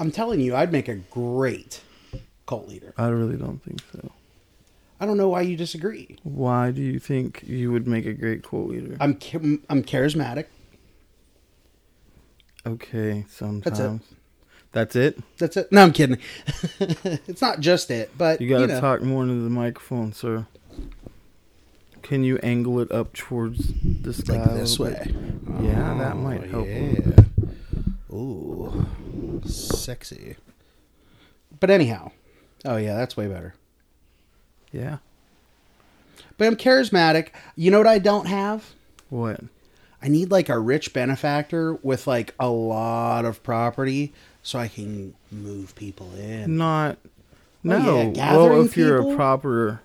I'm telling you, I'd make a great cult leader. I really don't think so. I don't know why you disagree. Why do you think you would make a great cult leader? I'm charismatic. Okay, sometimes. That's it? No, I'm kidding. It's not just it, but you gotta talk more into the microphone, sir. Can you angle it up towards the sky? Like this way. Yeah, that might help. Yeah. Ooh, sexy. But anyhow, oh yeah, that's way better. Yeah. But I'm charismatic. You know what I don't have? What? I need like a rich benefactor with like a lot of property so I can move people in. If people? You're a proper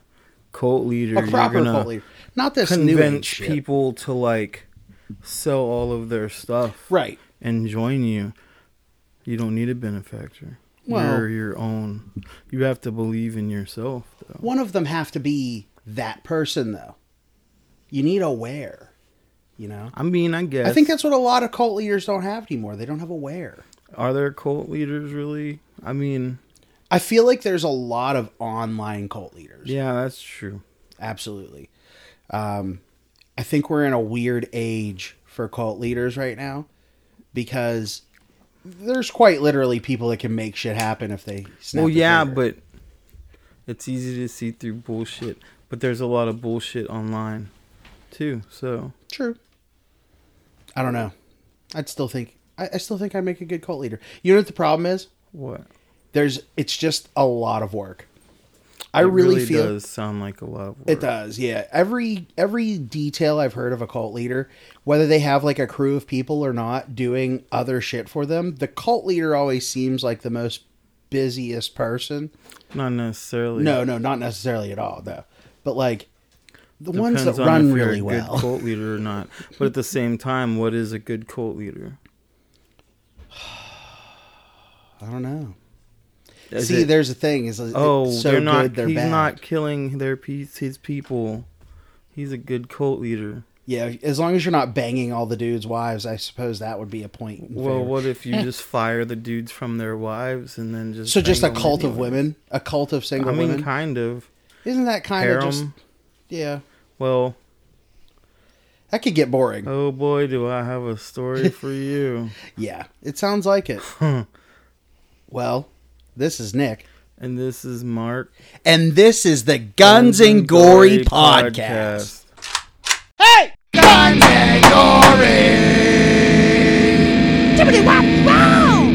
cult leader, not this convince new people shit. To like sell all of their stuff, right, and join you. You don't need a benefactor. Well, you're your own. You have to believe in yourself, though. One of them have to be that person, though. You need a wear. You know, I mean, I guess I think that's what a lot of cult leaders don't have anymore. They don't have a wear. Are there cult leaders really? I mean, I feel like there's a lot of online cult leaders. Yeah, that's true. Absolutely. I think we're in a weird age for cult leaders right now because there's quite literally people that can make shit happen if they snap. Well, yeah, but it's easy to see through bullshit. But there's a lot of bullshit online too. So true. I don't know. I still think I'd make a good cult leader. You know what the problem is? What? It's just a lot of work. I really feel it does sound like a lot of work. It does, yeah. Every detail I've heard of a cult leader, whether they have like a crew of people or not doing other shit for them, the cult leader always seems like the most busiest person. Not necessarily. No, not necessarily at all, though. But like the Depends ones that on run if you're really a well. Good cult leader or not. But at the same time, what is a good cult leader? I don't know. There's the thing. He's bad. Not killing his people. He's a good cult leader. Yeah, as long as you're not banging all the dudes' wives, I suppose that would be a point. Well, what if you just fire the dudes from their wives and then just... So just a cult of women? A cult of single women? I mean, kind of. Isn't that kind of just... Yeah. Well... That could get boring. Oh boy, do I have a story for you. Yeah, it sounds like it. Well... This is Nick. And this is Mark. And this is the Guns and Gory podcast. Hey! Guns and Gory! Jibbity wop wow!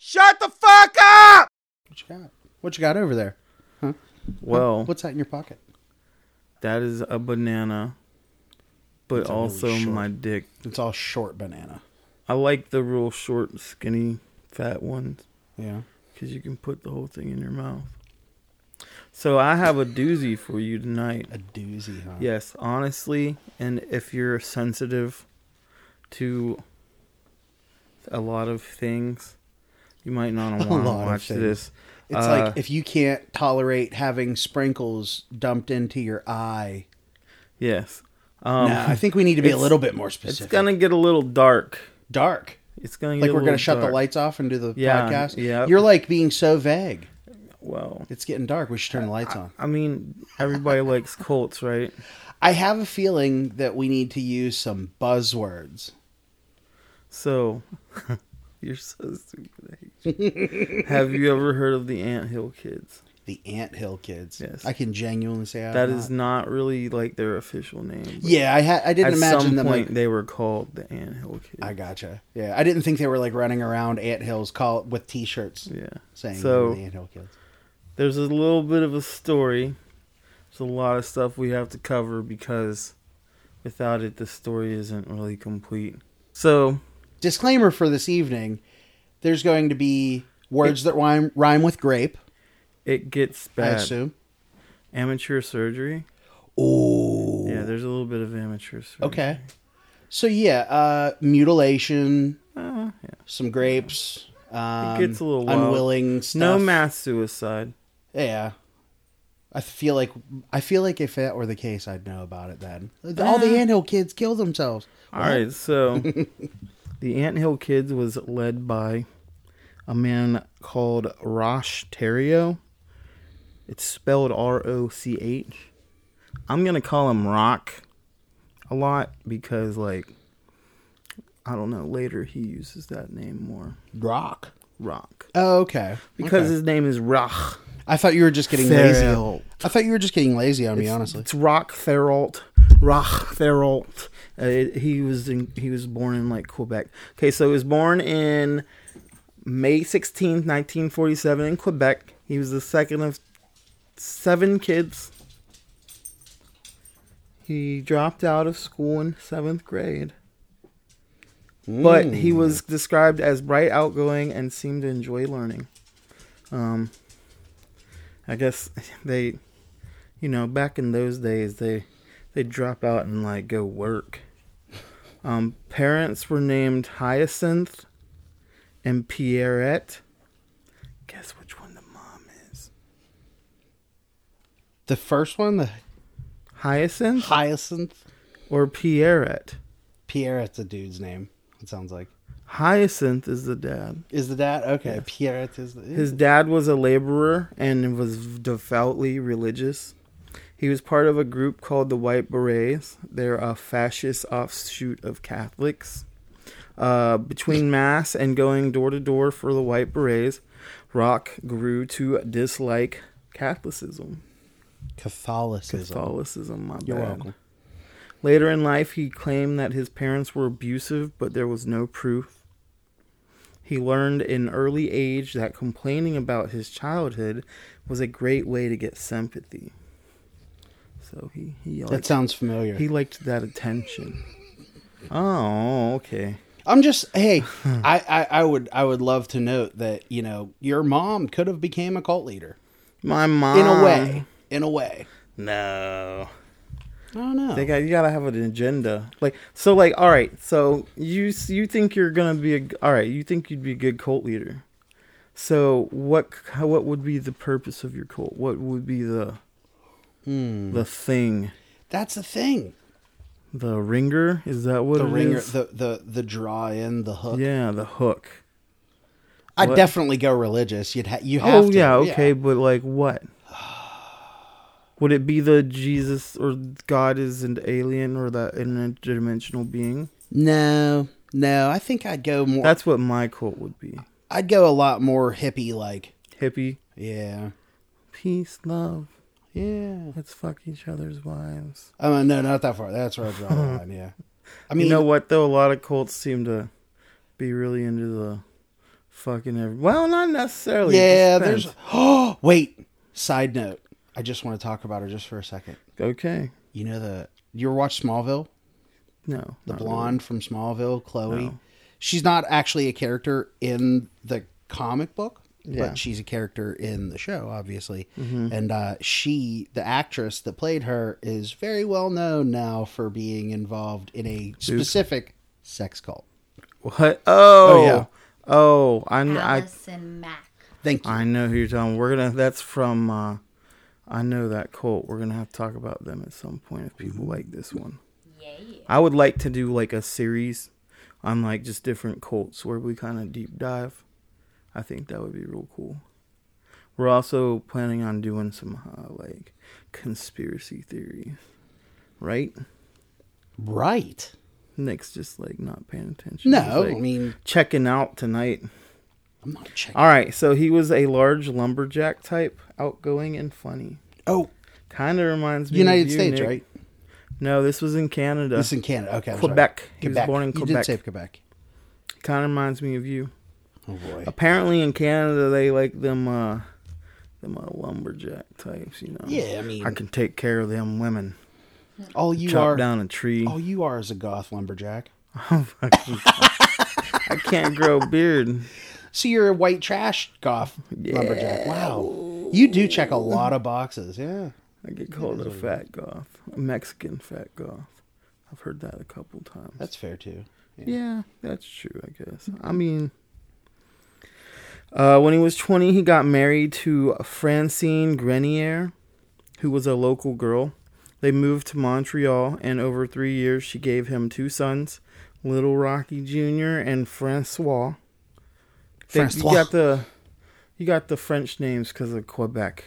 Shut the fuck up! What you got over there? Huh? Well, what's that in your pocket? That is a banana, but it's also really my dick. It's all short banana. I like the real short, skinny, fat ones. Yeah. Because you can put the whole thing in your mouth. So I have a doozy for you tonight. A doozy, huh? Yes, honestly. And if you're sensitive to a lot of things, you might not want to watch this. It's like if you can't tolerate having sprinkles dumped into your eye. Yes. No, I think we need to be a little bit more specific. It's going to get a little dark. Dark? It's going to get a little dark. Like we're going to shut the lights off and do the podcast? Yeah. You're like being so vague. Well. It's getting dark. We should turn the lights on. I mean, everybody likes cults, right? I have a feeling that we need to use some buzzwords. So... You're so stupid. Have you ever heard of the Ant Hill Kids? The Ant Hill Kids. Yes. I can genuinely say that is not really like their official name. Yeah, I didn't imagine them. At some point, they were called the Ant Hill Kids. I gotcha. Yeah, I didn't think they were like running around Ant Hills with T-shirts. Yeah, saying the Ant Hill Kids. There's a little bit of a story. There's a lot of stuff we have to cover because without it, the story isn't really complete. So. Disclaimer for this evening, there's going to be words that rhyme with grape. It gets bad. I assume. Amateur surgery. Oh. Yeah, there's a little bit of amateur surgery. Okay. So, yeah, mutilation, some grapes, It gets a little wild. Unwilling stuff. No mass suicide. Yeah. I feel like if that were the case, I'd know about it then. All the Ant Hill kids killed themselves. All right, so the Ant Hill kids was led by a man called Roch Terrio. It's spelled R-O-C-H. I'm going to call him Rock a lot because, like, I don't know, later he uses that name more. Rock? Rock. Oh, okay. Because his name is Roch. I thought you were just getting lazy. I thought you were just getting lazy on me, honestly. It's Roch Terrio. Roch Terrio. He was born in, like, Quebec. Okay, so he was born in May 16th, 1947 in Quebec. He was the second of 7 kids. He dropped out of school in 7th grade. But he was described as bright, outgoing, and seemed to enjoy learning. I guess they, you know, back in those days, they drop out and, like, go work. Parents were named Hyacinth and Pierrette. Guess which one the mom is. The first one? The Hyacinth? Hyacinth. Or Pierrette. Pierrette's a dude's name, it sounds like. Hyacinth is the dad. Is the dad? Okay. Yeah. Pierrette is the... His dad was a laborer and was devoutly religious. He was part of a group called the White Berets. They're a fascist offshoot of Catholics. Between mass and going door to door for the White Berets, Rock grew to dislike Catholicism, my bad. You're welcome. Later in life, he claimed that his parents were abusive, but there was no proof. He learned in early age that complaining about his childhood was a great way to get sympathy. So he liked, that sounds familiar. He liked that attention. Oh, okay. I'm just, hey, I would love to note that, you know, your mom could have became a cult leader. My mom, in a way. No. I don't know. You gotta have an agenda. Like, all right. So you think you're gonna be all right. You think you'd be a good cult leader. So what would be the purpose of your cult? What would be the thing? That's the thing. The ringer, is that what the ringer is? The draw in, the hook. Yeah, the hook. I'd definitely go religious. You have to. Oh yeah, okay, yeah. But like what? Would it be the Jesus or God is an alien or that interdimensional being? No. I think I'd go more. That's what my cult would be. I'd go a lot more hippie-like. Hippie? Yeah. Peace, love. Yeah. Let's fuck each other's wives. Oh, no, not that far. That's where I draw the line, yeah. I mean, you know what, though? A lot of cults seem to be really into the fucking... Well, not necessarily. Yeah, there's... Oh, wait. Side note. I just want to talk about her just for a second. Okay. You know you ever watch Smallville? No. The blonde really. From Smallville, Chloe. No. She's not actually a character in the comic book, but she's a character in the show, obviously. Mm-hmm. And the actress that played her, is very well known now for being involved in a specific sex cult. What? Oh yeah. Oh, Allison Mack. Thank you. I know who you're talking. That's from. I know that cult. We're going to have to talk about them at some point if people like this one. Yeah. I would like to do like a series on like just different cults where we kind of deep dive. I think that would be real cool. We're also planning on doing some like conspiracy theories. Right. Nick's just like not paying attention. No, like, I mean... Checking out tonight. I'm not checking. All right, so he was a large lumberjack type, outgoing and funny. Oh. Kind of reminds me of you, United States, Nick. Right? No, this was in Canada. This is in Canada, okay. Quebec. Sorry. He was born in Quebec. You did say Quebec. Kind of reminds me of you. Oh, boy. Apparently in Canada, they like them lumberjack types, you know. Yeah, I mean. I can take care of them women. Chop down a tree. All you are is a goth lumberjack. Oh, fucking I can't grow a beard. So you're a white trash goth lumberjack. Wow. You do check a lot of boxes, yeah. I get called a fat goth. A Mexican fat goth. I've heard that a couple times. That's fair, too. Yeah, that's true, I guess. I mean, When he was 20, he got married to Francine Grenier, who was a local girl. They moved to Montreal, and over 3 years, she gave him two sons, Little Rocky Jr. and Francois. You got the French names because of Quebec.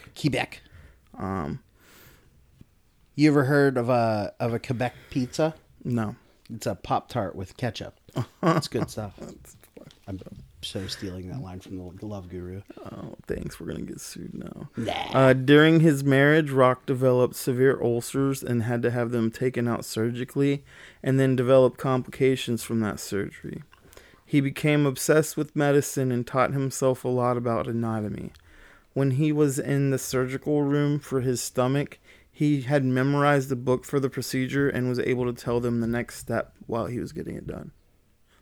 You ever heard of a Quebec pizza? No. It's a Pop-Tart with ketchup. It's good stuff. I'm so stealing that line from the Love Guru. Oh, thanks. We're going to get sued now. Nah. During his marriage, Rock developed severe ulcers and had to have them taken out surgically and then developed complications from that surgery. He became obsessed with medicine and taught himself a lot about anatomy. When he was in the surgical room for his stomach, he had memorized the book for the procedure and was able to tell them the next step while he was getting it done.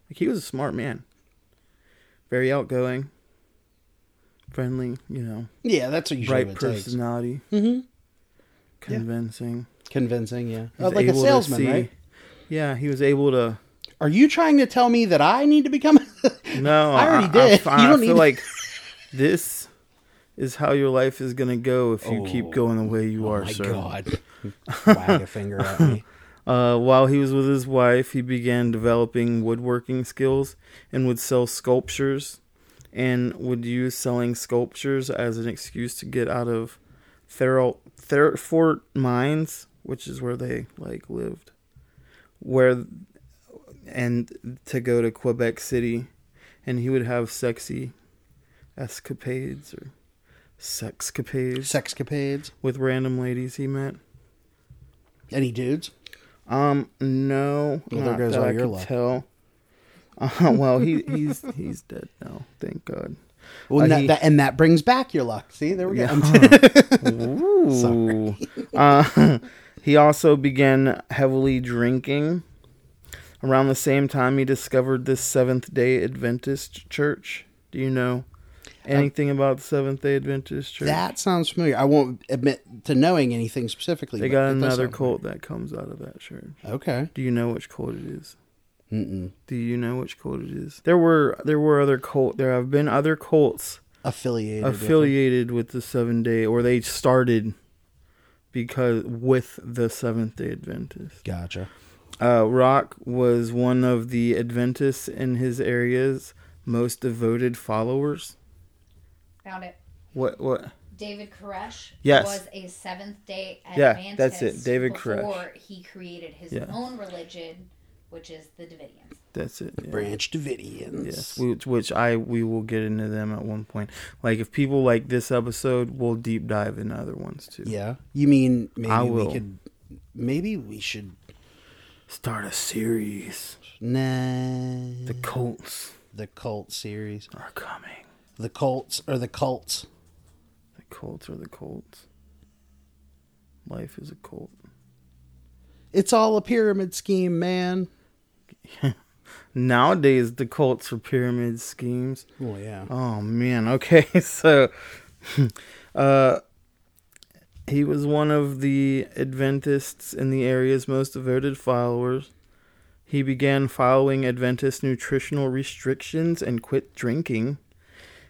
Like, he was a smart man. Very outgoing. Friendly, you know. Yeah, that's what usually bright personality. Mm-hmm. Convincing. Yeah. Convincing, yeah. Like a salesman, right? Yeah, he was able to... Are you trying to tell me that I need to become... No. I already did. You don't need to... like this... is how your life is going to go if you keep going the way you are, sir. Oh, my God. Wag a finger at me. While he was with his wife, he began developing woodworking skills and would sell sculptures and would use selling sculptures as an excuse to get out of Thetford Mines, which is where they lived, and to go to Quebec City. And he would have sexy escapades or... Sexcapades. With random ladies he met. Any dudes? No. Well, there goes all your luck. Well, he's dead now. Thank God. Well, that brings back your luck. See, there we go. Ooh. He also began heavily drinking. Around the same time, he discovered this Seventh-day Adventist church. Do you know anything about the Seventh-day Adventist Church? That sounds familiar. I won't admit to knowing anything specifically. They got another cult that comes out of that church. Okay. Do you know which cult it is? Mm-mm. Do you know which cult it is? There were other cults. There have been other cults affiliated with the 7 day, or they started because with the Seventh-day Adventist. Gotcha. Rock was one of the Adventists in his area's most devoted followers. Found it. What? David Koresh was a Seventh-day Adventist. Yeah, that's it. David Koresh. Before he created his own religion, which is the Davidians. That's it. The Branch Davidians. Yes, which we will get into them at one point. Like, if people like this episode, we'll deep dive into other ones too. Yeah. You mean we should start a series. Nah. The cult series are coming. The Colts or the Cults. The Colts or the Colts. Life is a cult. It's all a pyramid scheme, man. Nowadays, the Colts are pyramid schemes. Oh, yeah. Oh, man. Okay, so... he was one of the Adventists in the area's most devoted followers. He began following Adventist nutritional restrictions and quit drinking.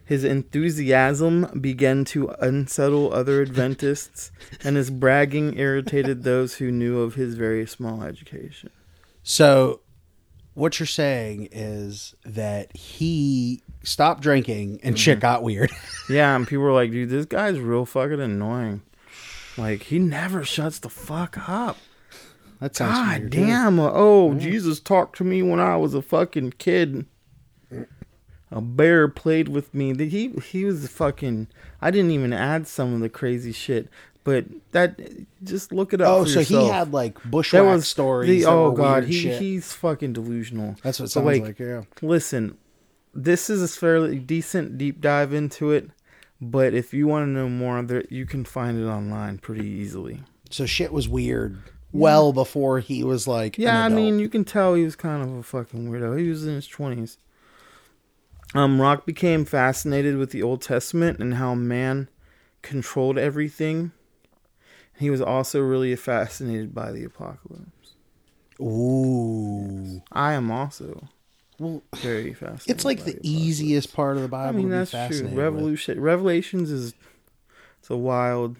His enthusiasm began to unsettle other Adventists, and his bragging irritated those who knew of his very small education. So, what you're saying is that he stopped drinking and shit got weird. Yeah, and people were like, dude, this guy's real fucking annoying. Like, he never shuts the fuck up. That sounds God weird, damn. Huh? Jesus talked to me when I was a fucking kid. A bear played with me. He was fucking... I didn't even add some of the crazy shit, but that... Just look it up for yourself. Oh, so he had, bushwhack stories. He's fucking delusional. That's what it sounds like, yeah. Listen, this is a fairly decent deep dive into it, but if you want to know more, you can find it online pretty easily. So shit was weird well before he was, an adult. I mean, you can tell he was kind of a fucking weirdo. He was in his 20s. Rock became fascinated with the Old Testament and how man controlled everything. He was also really fascinated by the apocalypse. Ooh. Yes. I am also. Well, very fascinating. It's like the easiest part of the Bible. I mean, that's true. Revelations is a wild.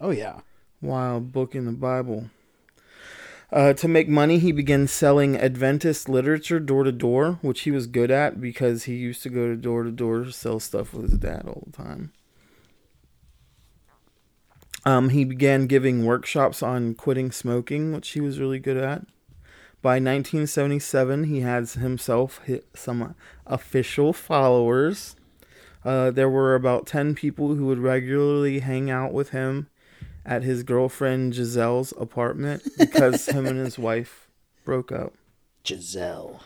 Oh yeah, wild book in the Bible. To make money, he began selling Adventist literature door to door, which he was good at because he used to go to door to sell stuff with his dad all the time. He began giving workshops on quitting smoking, which he was really good at. By 1977, he had himself some official followers. There were about 10 people who would regularly hang out with him at his girlfriend Giselle's apartment because him and his wife broke up. Giselle.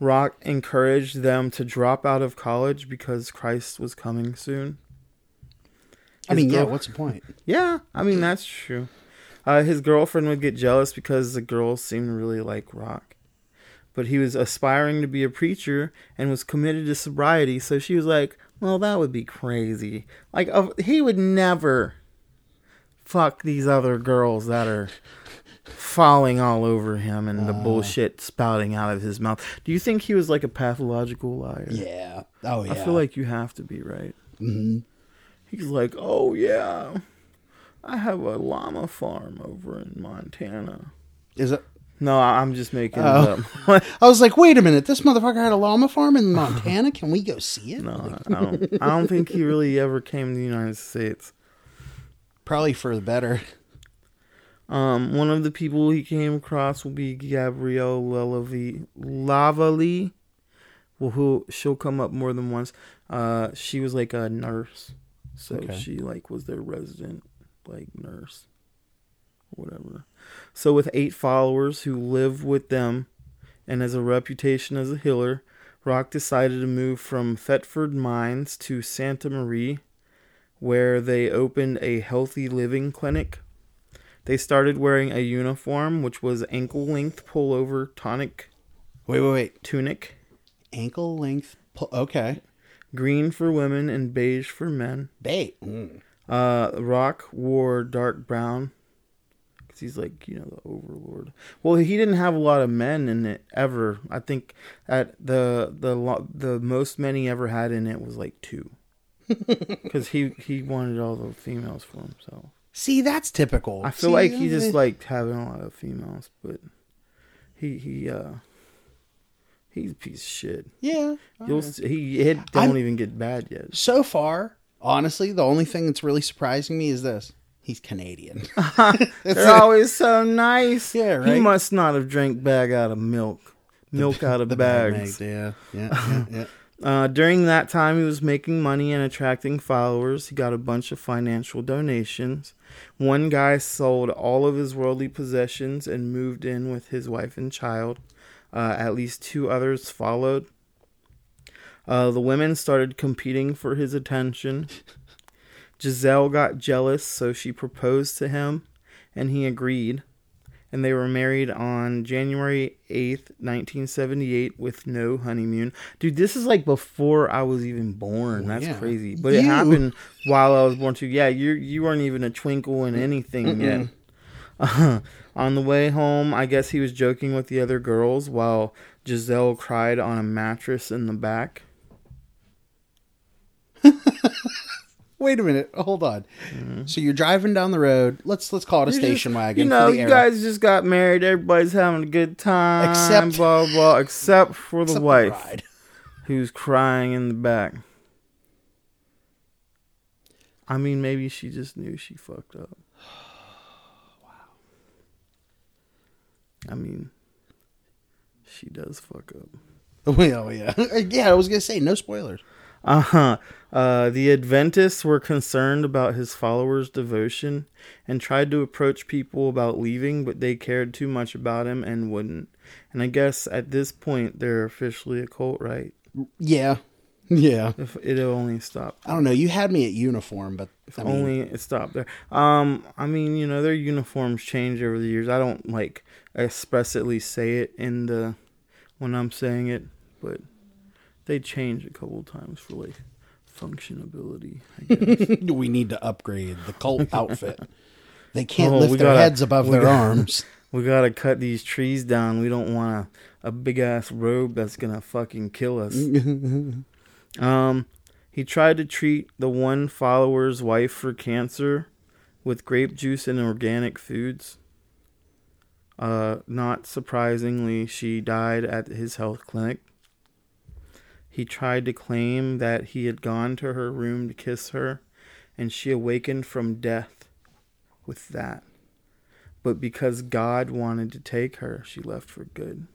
Rock encouraged them to drop out of college because Christ was coming soon. Yeah, what's the point? Yeah, I mean, that's true. His girlfriend would get jealous because the girls seemed to really like Rock. But he was aspiring to be a preacher and was committed to sobriety, so she was like, well, that would be crazy. Like, he would never fuck these other girls that are falling all over him and the bullshit spouting out of his mouth. Do you think he was like a pathological liar? Yeah. Oh, yeah. I feel like you have to be, right? Mm-hmm. He's like, oh, yeah. I have a llama farm over in Montana. Is it? No, I'm just making it up. I was like, wait a minute. This motherfucker had a llama farm in Montana? Can we go see it? No, I don't think he really ever came to the United States. Probably for the better. One of the people he came across will be Gabrielle Lavalley, who she'll come up more than once. She was like a nurse. So she was their resident nurse, whatever. So with 8 followers who live with them and has a reputation as a healer, Rock decided to move from Thetford Mines to Santa Maria, where they opened a healthy living clinic. They started wearing a uniform, which was ankle-length pullover tunic. Wait. Tunic. Ankle-length. Okay. Green for women and beige for men. Rock wore dark brown because he's the overlord. Well, he didn't have a lot of men in it ever. I think at the most men he ever had in it was 2, because he wanted all the females for himself. See, that's typical. I feel like he just liked having a lot of females, but he's a piece of shit. Yeah, it don't even get bad yet so far. Honestly, the only thing that's really surprising me is this. He's Canadian. They're always so nice. Yeah, right? He must not have drank bag out of milk. Milk out of bags. Yeah. During that time, he was making money and attracting followers. He got a bunch of financial donations. One guy sold all of his worldly possessions and moved in with his wife and child. At least 2 others followed. The women started competing for his attention. Giselle got jealous, so she proposed to him, and he agreed. And they were married on January 8th, 1978, with no honeymoon. Dude, this is before I was even born. That's crazy. But it happened while I was born, too. Yeah, you weren't even a twinkle in anything yet. On the way home, I guess he was joking with the other girls while Giselle cried on a mattress in the back. Wait a minute, hold on. Mm-hmm. So you're driving down the road. Let's call it a station wagon. You guys just got married. Everybody's having a good time. Except blah blah. Except for the wife, who's crying in the back. I mean, maybe she just knew she fucked up. Wow. I mean, she does fuck up. Well, yeah, yeah. I was gonna say no spoilers. The Adventists were concerned about his followers' devotion and tried to approach people about leaving, but they cared too much about him and wouldn't. And I guess at this point, they're officially a cult, right? Yeah. Yeah. If it only stopped there. I don't know. You had me at uniform, but... it stopped there. Their uniforms change over the years. I don't, expressly say it when I'm saying it, but... They change a couple of times for functionability, I guess. We need to upgrade the cult outfit. They can't lift their heads above their arms. We gotta cut these trees down. We don't want a big-ass robe that's gonna fucking kill us. He tried to treat the one follower's wife for cancer with grape juice and organic foods. Not surprisingly, she died at his health clinic. He tried to claim that he had gone to her room to kiss her, and she awakened from death with that. But because God wanted to take her, she left for good.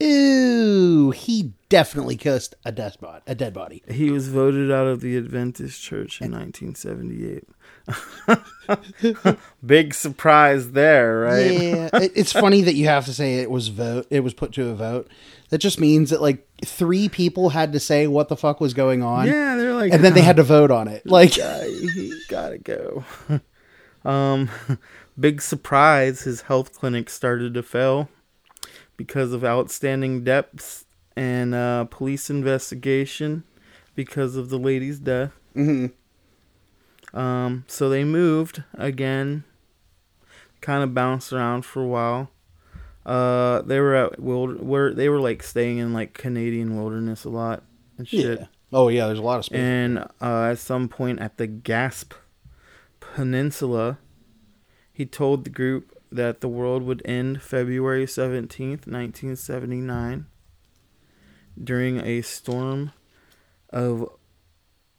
Ew, he definitely kissed a dead body. He was voted out of the Adventist Church in 1978. Big surprise there, right? Yeah, it's funny that you have to say it was put to a vote. That just means that like three people had to say what the fuck was going on. Yeah, they're like, and then they had to vote on it. Like, he gotta go. Big surprise, his health clinic started to fail because of outstanding debts and police investigation because of the lady's death. Mm-hmm. So they moved again, kind of bounced around for a while. They were at they were like staying in like Canadian wilderness a lot and shit. Yeah. Oh yeah, there's a lot of space. And at some point at the Gasp Peninsula, he told the group that the world would end February 17th, 1979, during a storm of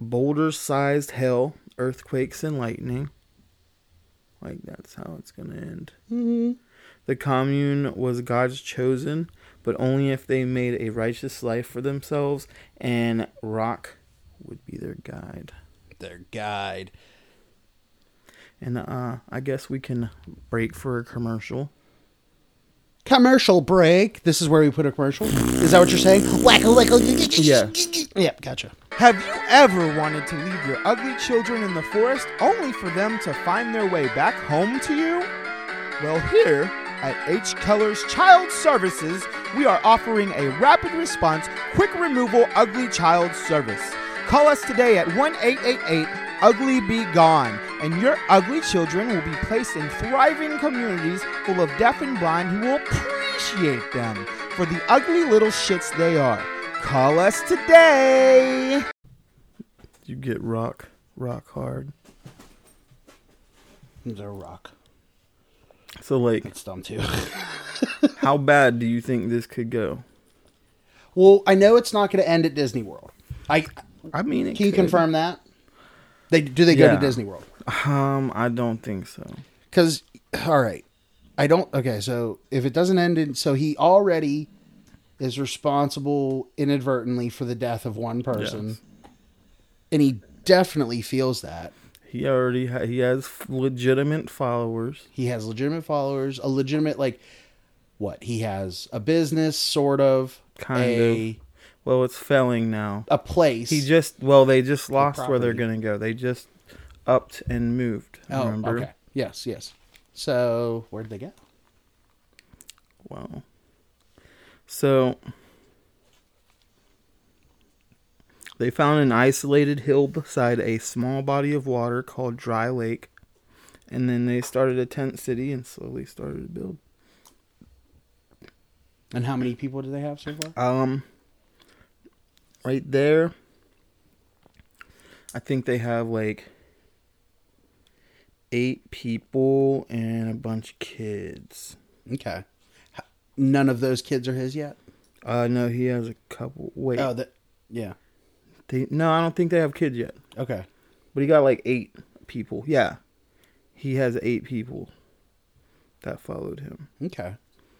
boulder-sized hail, earthquakes, and lightning. Like, that's how it's going to end. Mm-hmm. The commune was God's chosen, but only if they made a righteous life for themselves, and rock would be their guide. Their guide. And I guess we can break for a commercial. Commercial break. This is where we put a commercial. Is that what you're saying? Wacko, wacko. Yeah. Yeah, gotcha. Have you ever wanted to leave your ugly children in the forest only for them to find their way back home to you? Well, here at H. Keller's Child Services, we are offering a rapid response, quick removal, ugly child service. Call us today at 1-888-UGLY-BE-GONE, and your ugly children will be placed in thriving communities full of deaf and blind who will appreciate them for the ugly little shits they are. Call us today. You get rock hard. They're rock. So like, it's dumb too. How bad do you think this could go? Well, I know it's not going to end at Disney World. I mean, can you confirm that? Do they go to Disney World? I don't think so. Because, all right, I don't. Okay, so if it doesn't end in, so he already is responsible inadvertently for the death of one person, yes. And he definitely feels that. He already he has legitimate followers. He has legitimate followers. A legitimate he has a business, sort of, kind of. Well, it's failing now. A place. They just lost where they're going to go. They just upped and moved. Remember? Okay. Yes. So, where'd they go? Wow. So, they found an isolated hill beside a small body of water called Dry Lake. And then they started a tent city and slowly started to build. And how many people do they have so far? Right there, I think they have like 8 people and a bunch of kids. Okay. None of those kids are his yet? No, he has a couple. Wait. Oh, yeah. No, I don't think they have kids yet. Okay. But he got like 8 people. Yeah. He has 8 people that followed him. Okay.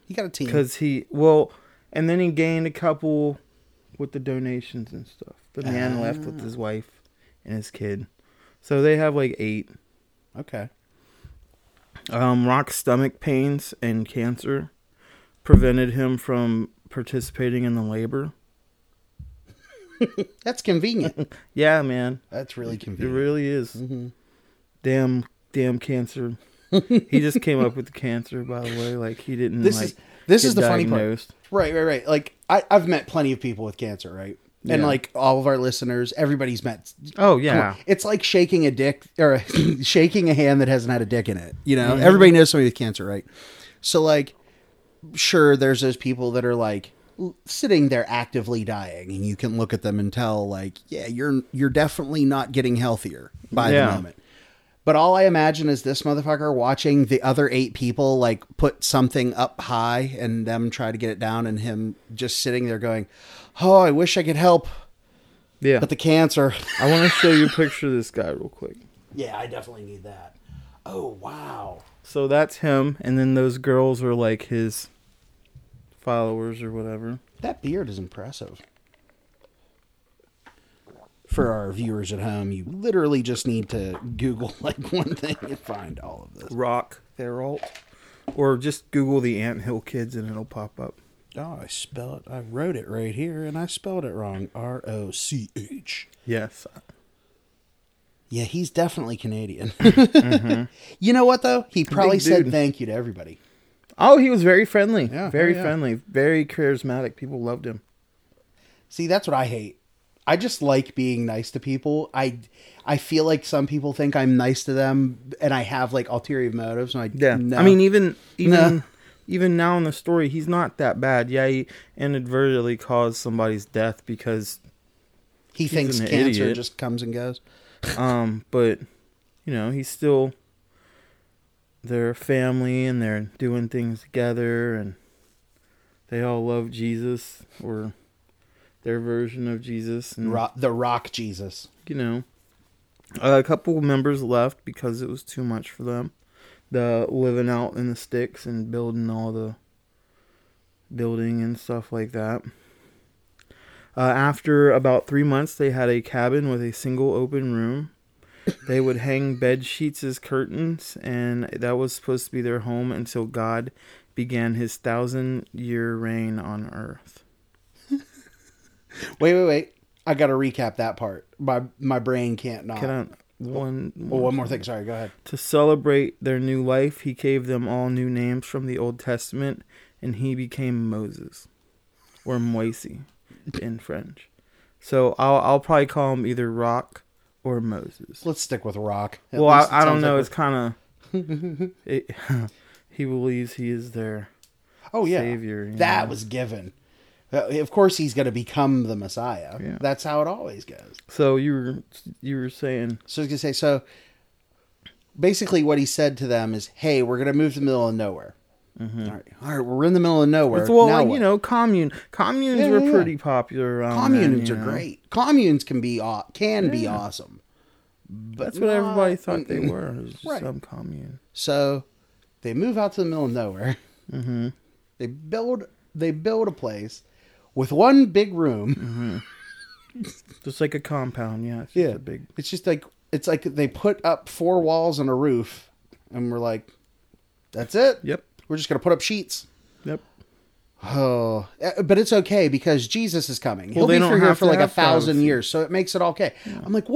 He got a team. Because and then he gained a couple with the donations and stuff. The man left with his wife and his kid. So they have like 8. Okay. Rock's stomach pains and cancer prevented him from participating in the labor. That's convenient. Yeah, man. That's really convenient. It really is. Mm-hmm. Damn cancer. He just came up with the cancer, by the way. Like, he didn't. This is the funny part. Right. Like, I've met plenty of people with cancer, right? And like all of our listeners, everybody's met. Oh yeah. It's like shaking a dick or shaking a hand that hasn't had a dick in it. You know, everybody knows somebody with cancer, right? So like, sure, there's those people that are like sitting there actively dying, and you can look at them and tell like, yeah, you're definitely not getting healthier by the moment. But all I imagine is this motherfucker watching the other 8 people like put something up high and them try to get it down, and him just sitting there going, oh, I wish I could help. Yeah. But the cancer. I want to show you a picture of this guy real quick. Yeah, I definitely need that. Oh, wow. So that's him. And then those girls are like his followers or whatever. That beard is impressive. For our viewers at home, you literally just need to Google like one thing and find all of this. Rock Theralt. Or just Google the Ant Hill Kids and it'll pop up. Oh, I spell it. I wrote it right here and I spelled it wrong. R-O-C-H. Yes. Yeah, he's definitely Canadian. You know what, though? He probably said thank you to everybody. Oh, he was very friendly. Yeah, very friendly. Very charismatic. People loved him. See, that's what I hate. I just like being nice to people. I feel like some people think I'm nice to them, and I have like ulterior motives. And I mean, even now in the story, he's not that bad. Yeah, he inadvertently caused somebody's death because he thinks cancer idiot. Just comes and goes. But you know, he's still their family, and they're doing things together, and they all love Jesus or. Their version of Jesus. And, the rock Jesus. You know. A couple members left because it was too much for them. The living out in the sticks and building all the building and stuff like that. After about 3 months, they had a cabin with a single open room. They would hang bed sheets as curtains, and that was supposed to be their home until God began his 1,000-year reign on earth. Wait. I got to recap that part. My brain can't not. One more thing. Sorry, go ahead. To celebrate their new life, he gave them all new names from the Old Testament, and he became Moses or Moise in French. So I'll probably call him either Rock or Moses. Let's stick with Rock. Well, I don't know. Like it's kind of... he believes he is their savior. That was given. Of course, he's going to become the Messiah. Yeah. That's how it always goes. So you were saying... So I was going to say, so basically what he said to them is, hey, we're going to move to the middle of nowhere. Mm-hmm. All right, we're in the middle of nowhere. It's communes were pretty popular around communes then, are know? Great. Communes can be awesome. But that's what everybody thought they were. It was just some commune. So they move out to the middle of nowhere. Mm-hmm. They build a place... with one big room. Mm-hmm. Just like a compound, yeah. It's a big... It's just like... It's like they put up 4 walls and a roof. And we're like, that's it? Yep. We're just going to put up sheets. Yep. Oh. But it's okay because Jesus is coming. Well, He'll be here for like 1,000 years. So it makes it okay. Yeah. I'm like,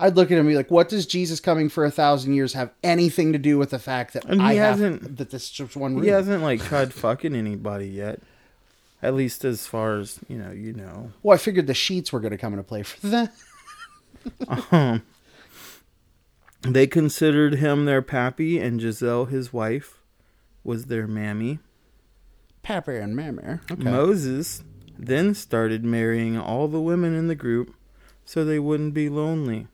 I'd look at him and be like, what does Jesus coming for 1,000 years have anything to do with the fact that that this is just one room? He hasn't like tried fucking anybody yet. At least as far as, you know. Well, I figured the sheets were going to come into play for that. They considered him their pappy, and Giselle, his wife, was their mammy. Pappy and mammy. Okay. Moses then started marrying all the women in the group so they wouldn't be lonely.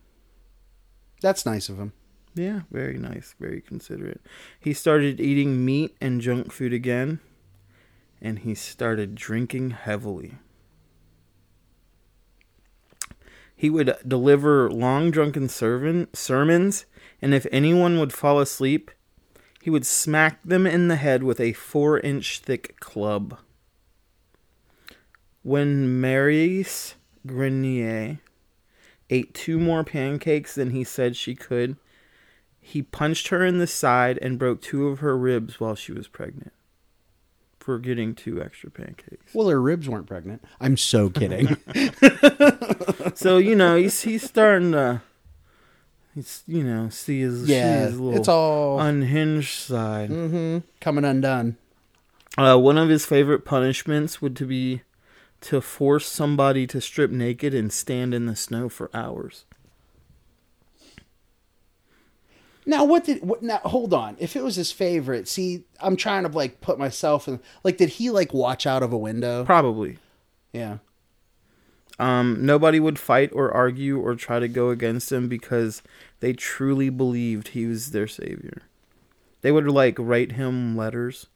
That's nice of him. Yeah, very nice. Very considerate. He started eating meat and junk food again. And he started drinking heavily. He would deliver long drunken sermons, and if anyone would fall asleep, he would smack them in the head with a 4-inch thick club. When Maryse Grenier ate 2 more pancakes than he said she could, he punched her in the side and broke 2 of her ribs while she was pregnant. For getting 2 extra pancakes. Well, her ribs weren't pregnant. I'm so kidding. So, he's starting to, see his little it's all... unhinged side. Mm-hmm. Coming undone. One of his favorite punishments would to be to force somebody to strip naked and stand in the snow for hours. Now now hold on. If it was his favorite, see, I'm trying to put myself in. Did he watch out of a window? Probably. Yeah. Nobody would fight or argue or try to go against him because they truly believed he was their savior. They would write him letters,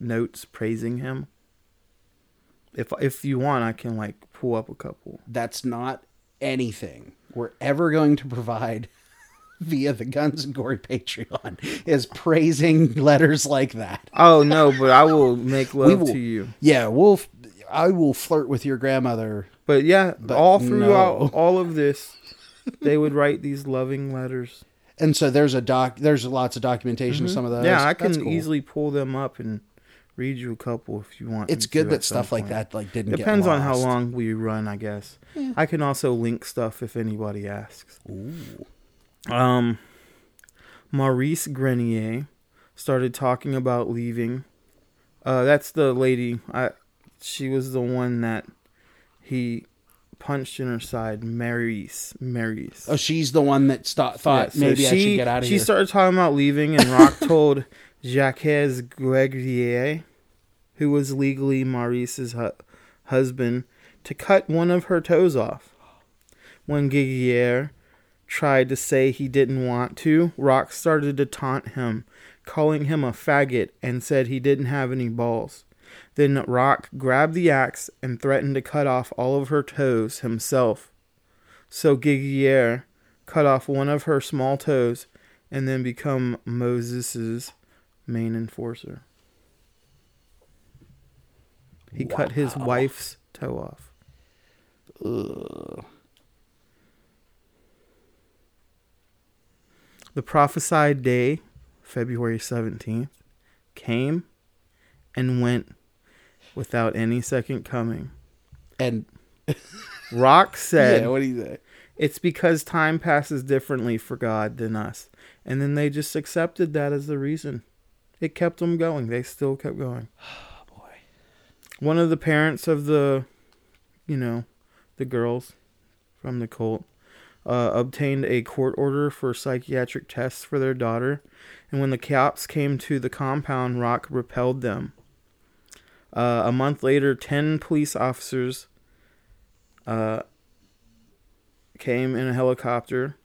notes praising him. If you want, I can pull up a couple. That's not anything we're ever going to provide via the Guns and Gory Patreon is praising letters like that. Oh no, but I will make love to you. Yeah, I will flirt with your grandmother. But yeah, all throughout all of this, they would write these loving letters. And so there's lots of documentation of some of those. Yeah, I can easily pull them up and read you a couple if you want. It's good that stuff like that didn't get lost. Depends on how long we run, I guess. Yeah. I can also link stuff if anybody asks. Ooh. Maurice Grenier started talking about leaving. That's the lady. She was the one that he punched in her side. Maurice. Oh, she's the one that thought maybe I should get out of here. She started talking about leaving, and Rock told Jacques Grenier, who was legally Maurice's husband, to cut one of her toes off. When Grenier tried to say he didn't want to, Rock started to taunt him, calling him a faggot, and said he didn't have any balls. Then Rock grabbed the axe and threatened to cut off all of her toes himself. So Gigier cut off one of her small toes and then become Moses's main enforcer. He cut his wife's toe off. Ugh. The prophesied day, February 17th, came and went without any second coming. And Rock said, yeah, what do you say? It's because time passes differently for God than us. And then they just accepted that as the reason. It kept them going. They still kept going. Oh, boy. One of the parents of the girls from the cult obtained a court order for psychiatric tests for their daughter. And when the cops came to the compound, Rock repelled them. A month later, 10 police officers came in a helicopter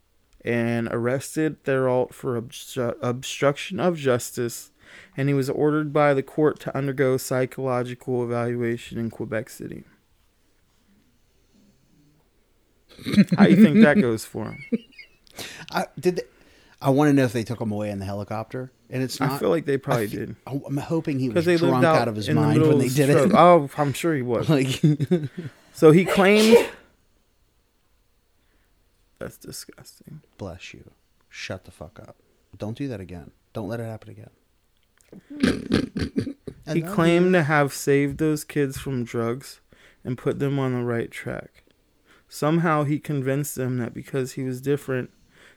and arrested Therault for obstruction of justice, and he was ordered by the court to undergo psychological evaluation in Quebec City. How do you think that goes for him? I want to know if they took him away in the helicopter. And it's not. I feel like they probably did. I'm hoping he was drunk out of his mind when they did it. Oh, I'm sure he was. So he claimed. That's disgusting. Bless you. Shut the fuck up. Don't do that again. Don't let it happen again. He claimed to have saved those kids from drugs and put them on the right track. Somehow he convinced them that because he was different,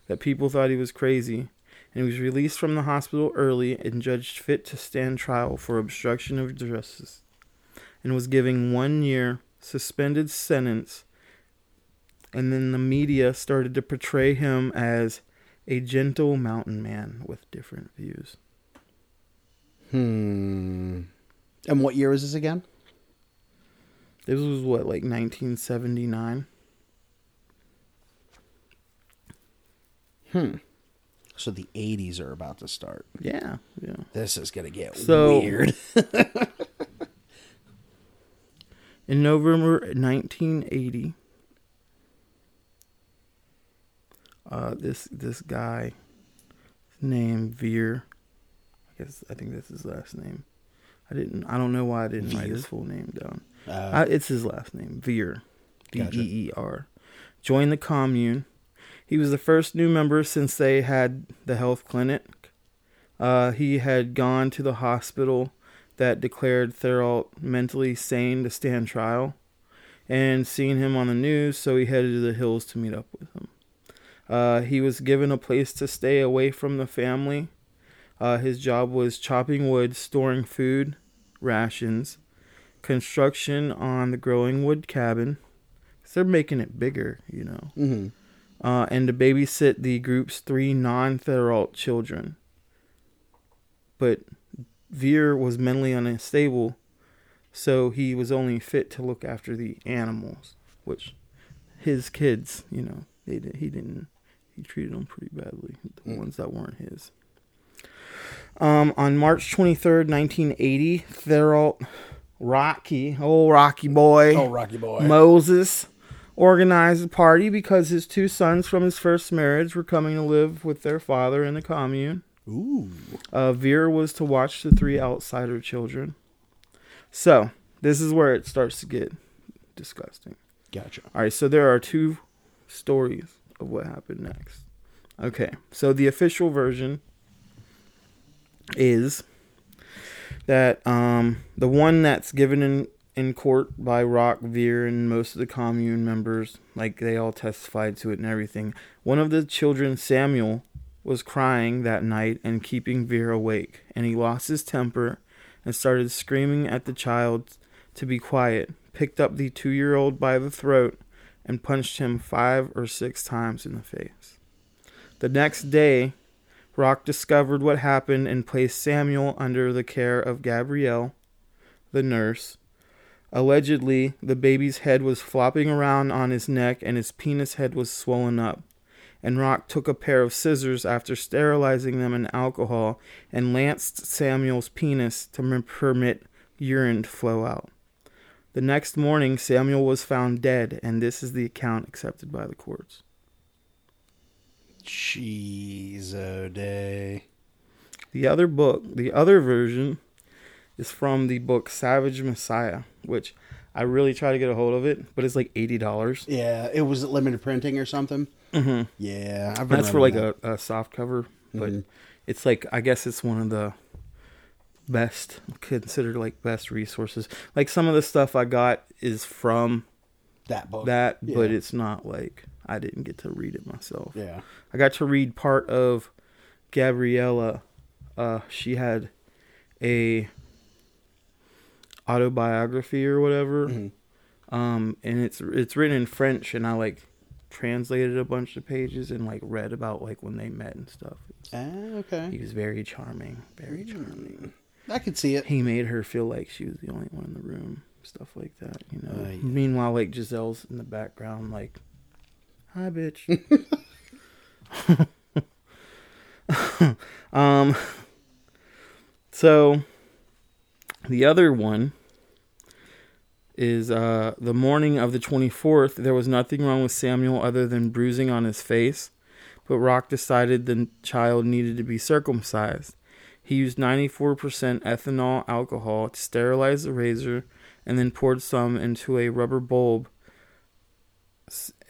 that people thought he was crazy, and he was released from the hospital early and judged fit to stand trial for obstruction of justice, and was given 1 year suspended sentence. And then the media started to portray him as a gentle mountain man with different views. And what year was this again? This was 1979? So the 80s are about to start. Yeah. This is going to get weird. In November 1980, this guy named Veer, I think that's his last name. I don't know why I didn't write his full name down. It's his last name, Veer. Veer. Joined the commune. He was the first new member since they had the health clinic. He had gone to the hospital that declared Therault mentally sane to stand trial, and seen him on the news, so he headed to the hills to meet up with him. He was given a place to stay away from the family. His job was chopping wood, storing food, rations, construction on the growing wood cabin. They're making it bigger, you know. Mm-hmm. And to babysit the group's 3 non-federal children. But Veer was mentally unstable, so he was only fit to look after the animals, which his kids, you know, he treated them pretty badly, the ones that weren't his. On March 23rd, 1980, Rocky boy Moses organized a party because his 2 sons from his first marriage were coming to live with their father in the commune. Ooh. Veer was to watch the 3 outsider children. So, this is where it starts to get disgusting. Gotcha. All right, so there are 2 stories of what happened next. Okay, so the official version is that the one that's given in court by Rock, Veer, and most of the commune members, like they all testified to it and everything. One of the children, Samuel, was crying that night and keeping Veer awake, and he lost his temper and started screaming at the child to be quiet, picked up the 2-year-old by the throat, and punched him 5 or 6 times in the face. The next day, Rock discovered what happened and placed Samuel under the care of Gabrielle, the nurse. Allegedly, the baby's head was flopping around on his neck and his penis head was swollen up. And Rock took a pair of scissors after sterilizing them in alcohol and lanced Samuel's penis to permit urine to flow out. The next morning, Samuel was found dead, and this is the account accepted by the courts. Jeez-o-day. The other version is from the book Savage Messiah, which I really try to get a hold of it, but it's like $80. Yeah, it was limited printing or something. Mm-hmm. Yeah, I've been that's for like that. a soft cover, but mm-hmm. It's like, I guess it's one of the best, considered like best resources. Like some of the stuff I got is from that book, but it's not like I didn't get to read it myself. Yeah, I got to read part of Gabriella. She had a autobiography or whatever, mm-hmm. And it's written in French, and I like translated a bunch of pages and like read about like when they met and stuff. Okay. He was very charming. I could see it. He made her feel like she was the only one in the room, stuff like that, you know. Yeah. Meanwhile, like Giselle's in the background, like, hi, bitch. So the other one is the morning of the 24th. There was nothing wrong with Samuel other than bruising on his face, but Rock decided the child needed to be circumcised. He used 94% ethanol alcohol to sterilize the razor and then poured some into a rubber bulb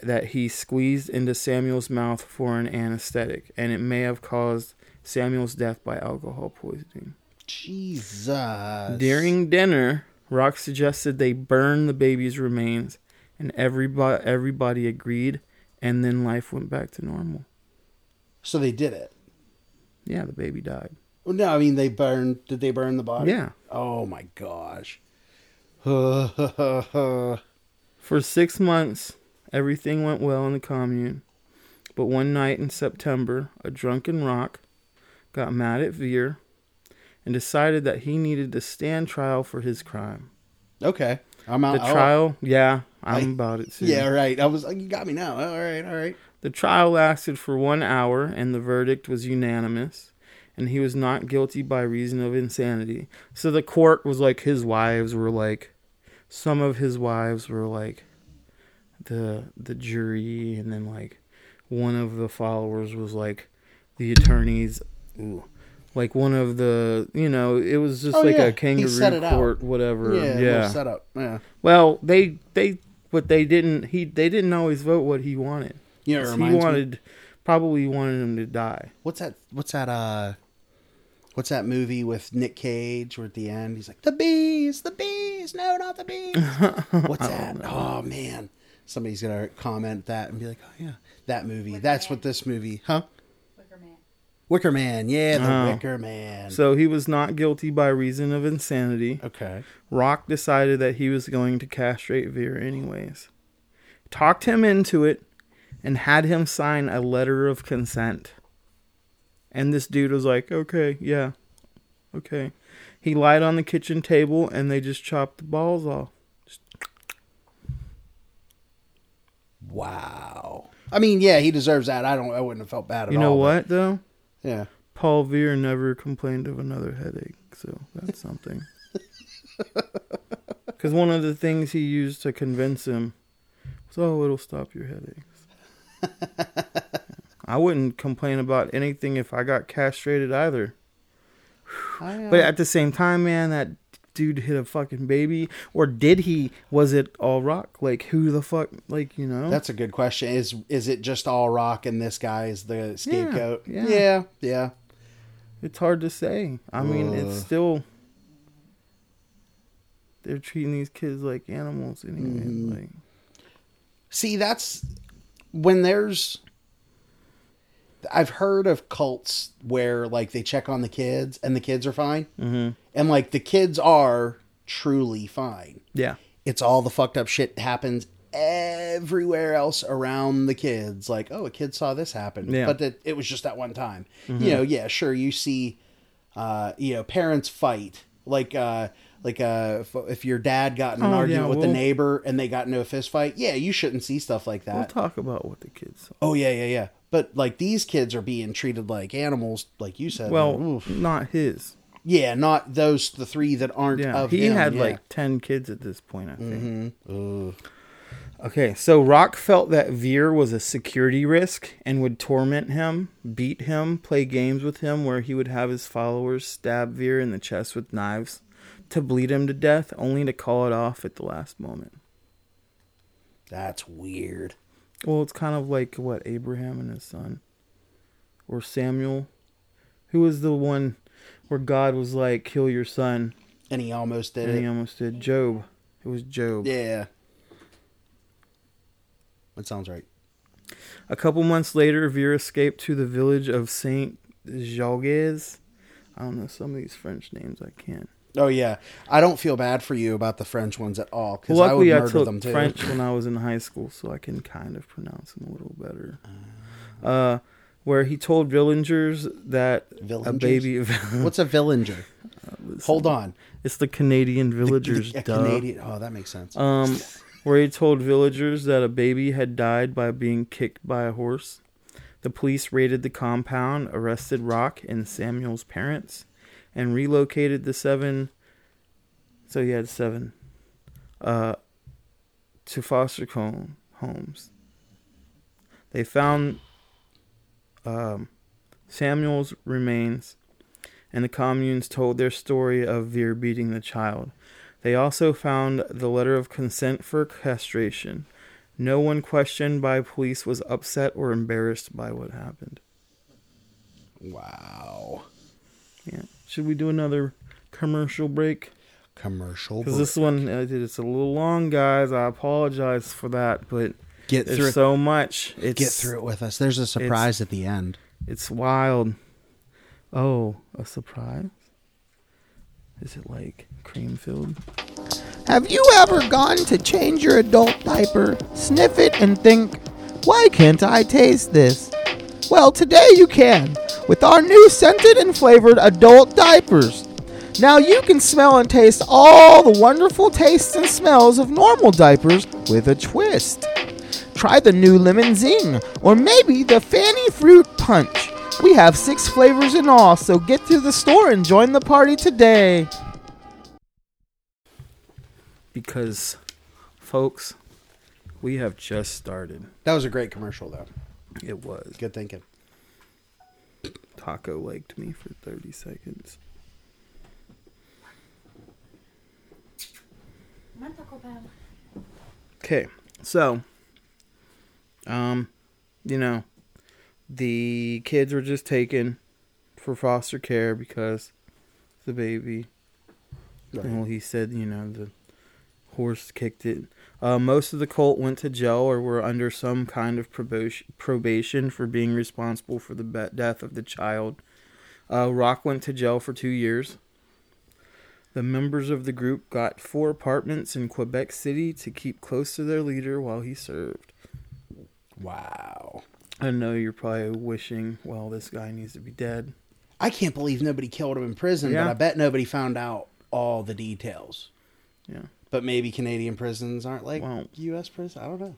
that he squeezed into Samuel's mouth for an anesthetic, and it may have caused Samuel's death by alcohol poisoning. Jesus. During dinner, Rock suggested they burn the baby's remains, and everybody agreed, and then life went back to normal. So they did it. Yeah, the baby died. Well, no, I mean, did they burn the body? Yeah. Oh my gosh. For 6 months, everything went well in the commune, but one night in September, a drunken Rock got mad at Veer and decided that he needed to stand trial for his crime. Okay, I'm out. The trial, yeah, I'm about it too. Yeah, right. I was like, you got me now. All right. The trial lasted for 1 hour, and the verdict was unanimous, and he was not guilty by reason of insanity. So the court was like, some of his wives were like. The jury, and then like one of the followers was like the attorneys. Ooh. Like one of the, you know, it was just a kangaroo court, whatever. Yeah. Set up. Yeah. Well, they didn't always vote what he wanted. Yeah, it reminds me. Probably wanted him to die. What's that movie with Nick Cage where at the end he's like, the bees, no, not the bees. What's that? Oh man. Somebody's going to comment that and be like, oh, yeah, that movie. That's what this movie, huh? Wicker Man. Wicker Man. Yeah, the Wicker Man. So he was not guilty by reason of insanity. Okay. Rock decided that he was going to castrate Veer anyways. Talked him into it and had him sign a letter of consent. And this dude was like, okay, yeah, okay. He lied on the kitchen table and they just chopped the balls off. Wow. I mean, yeah, he deserves that. I wouldn't have felt bad at all. You know what, though? Yeah. Paul Veer never complained of another headache, so that's something. Because one of the things he used to convince him was, oh, it'll stop your headaches. I wouldn't complain about anything if I got castrated either. But at the same time, man, that dude hit a fucking baby, or did he? Was it all Rock? Like, who the fuck? Like, you know, that's a good question. Is it just all Rock and this guy is the scapegoat? Yeah. It's hard to say. I mean, it's still, they're treating these kids like animals anyway. Like, see, that's when there's, I've heard of cults where, like, they check on the kids and the kids are fine. Mm-hmm. And, like, the kids are truly fine. Yeah. It's all the fucked up shit happens everywhere else around the kids. Like, oh, a kid saw this happen. Yeah. But it was just that one time. Mm-hmm. You know, yeah, sure, you see, you know, parents fight. Like, if your dad got in an argument with the neighbor and they got into a fist fight, yeah, you shouldn't see stuff like that. We'll talk about what the kids saw. Oh, yeah. But, like, these kids are being treated like animals, like you said. Well, not his. Yeah, not those, the three that aren't of him. He had, like, 10 kids at this point, I think. Mm-hmm. Okay, so Rock felt that Veer was a security risk and would torment him, beat him, play games with him, where he would have his followers stab Veer in the chest with knives to bleed him to death, only to call it off at the last moment. That's weird. Well, it's kind of like, what, Abraham and his son? Or Samuel? Who was the one where God was like, kill your son? And he almost did it. Job. It was Job. Yeah. That sounds right. A couple months later, Veer escaped to the village of Saint Jauges. I don't know, some of these French names I can't. Oh, yeah. I don't feel bad for you about the French ones at all, because I would murder them, too. Luckily, I took French when I was in high school, so I can kind of pronounce them a little better. Where he told villagers that a baby... What's a villager? Hold on. It's the Canadian villagers, oh, that makes sense. Where he told villagers that a baby had died by being kicked by a horse. The police raided the compound, arrested Rock and Samuel's parents, and relocated the 7, so he had 7, to foster homes. They found Samuel's remains, and the communes told their story of Veer beating the child. They also found the letter of consent for castration. No one questioned by police was upset or embarrassed by what happened. Wow. Yeah. Should we do another commercial break? Because this one, it's a little long, guys. I apologize for that, but there's so much. Get through it with us. There's a surprise at the end. It's wild. Oh, a surprise? Is it like cream-filled? Have you ever gone to change your adult diaper, sniff it, and think, why can't I taste this? Well, today you can, with our new scented and flavored adult diapers. Now you can smell and taste all the wonderful tastes and smells of normal diapers with a twist. Try the new Lemon Zing, or maybe the Fanny Fruit Punch. We have 6 flavors in all, so get to the store and join the party today. Because, folks, we have just started. That was a great commercial, though. It was. Good thinking. Taco liked me for 30 seconds. Okay, so, you know, the kids were just taken for foster care because the baby, right. Well, he said, you know, the horse kicked it. Most of the cult went to jail or were under some kind of probation for being responsible for the death of the child. Rock went to jail for 2 years. The members of the group got 4 apartments in Quebec City to keep close to their leader while he served. Wow. I know you're probably wishing, well, this guy needs to be dead. I can't believe nobody killed him in prison, yeah. But I bet nobody found out all the details. Yeah. But maybe Canadian prisons aren't like U.S. prisons. I don't know.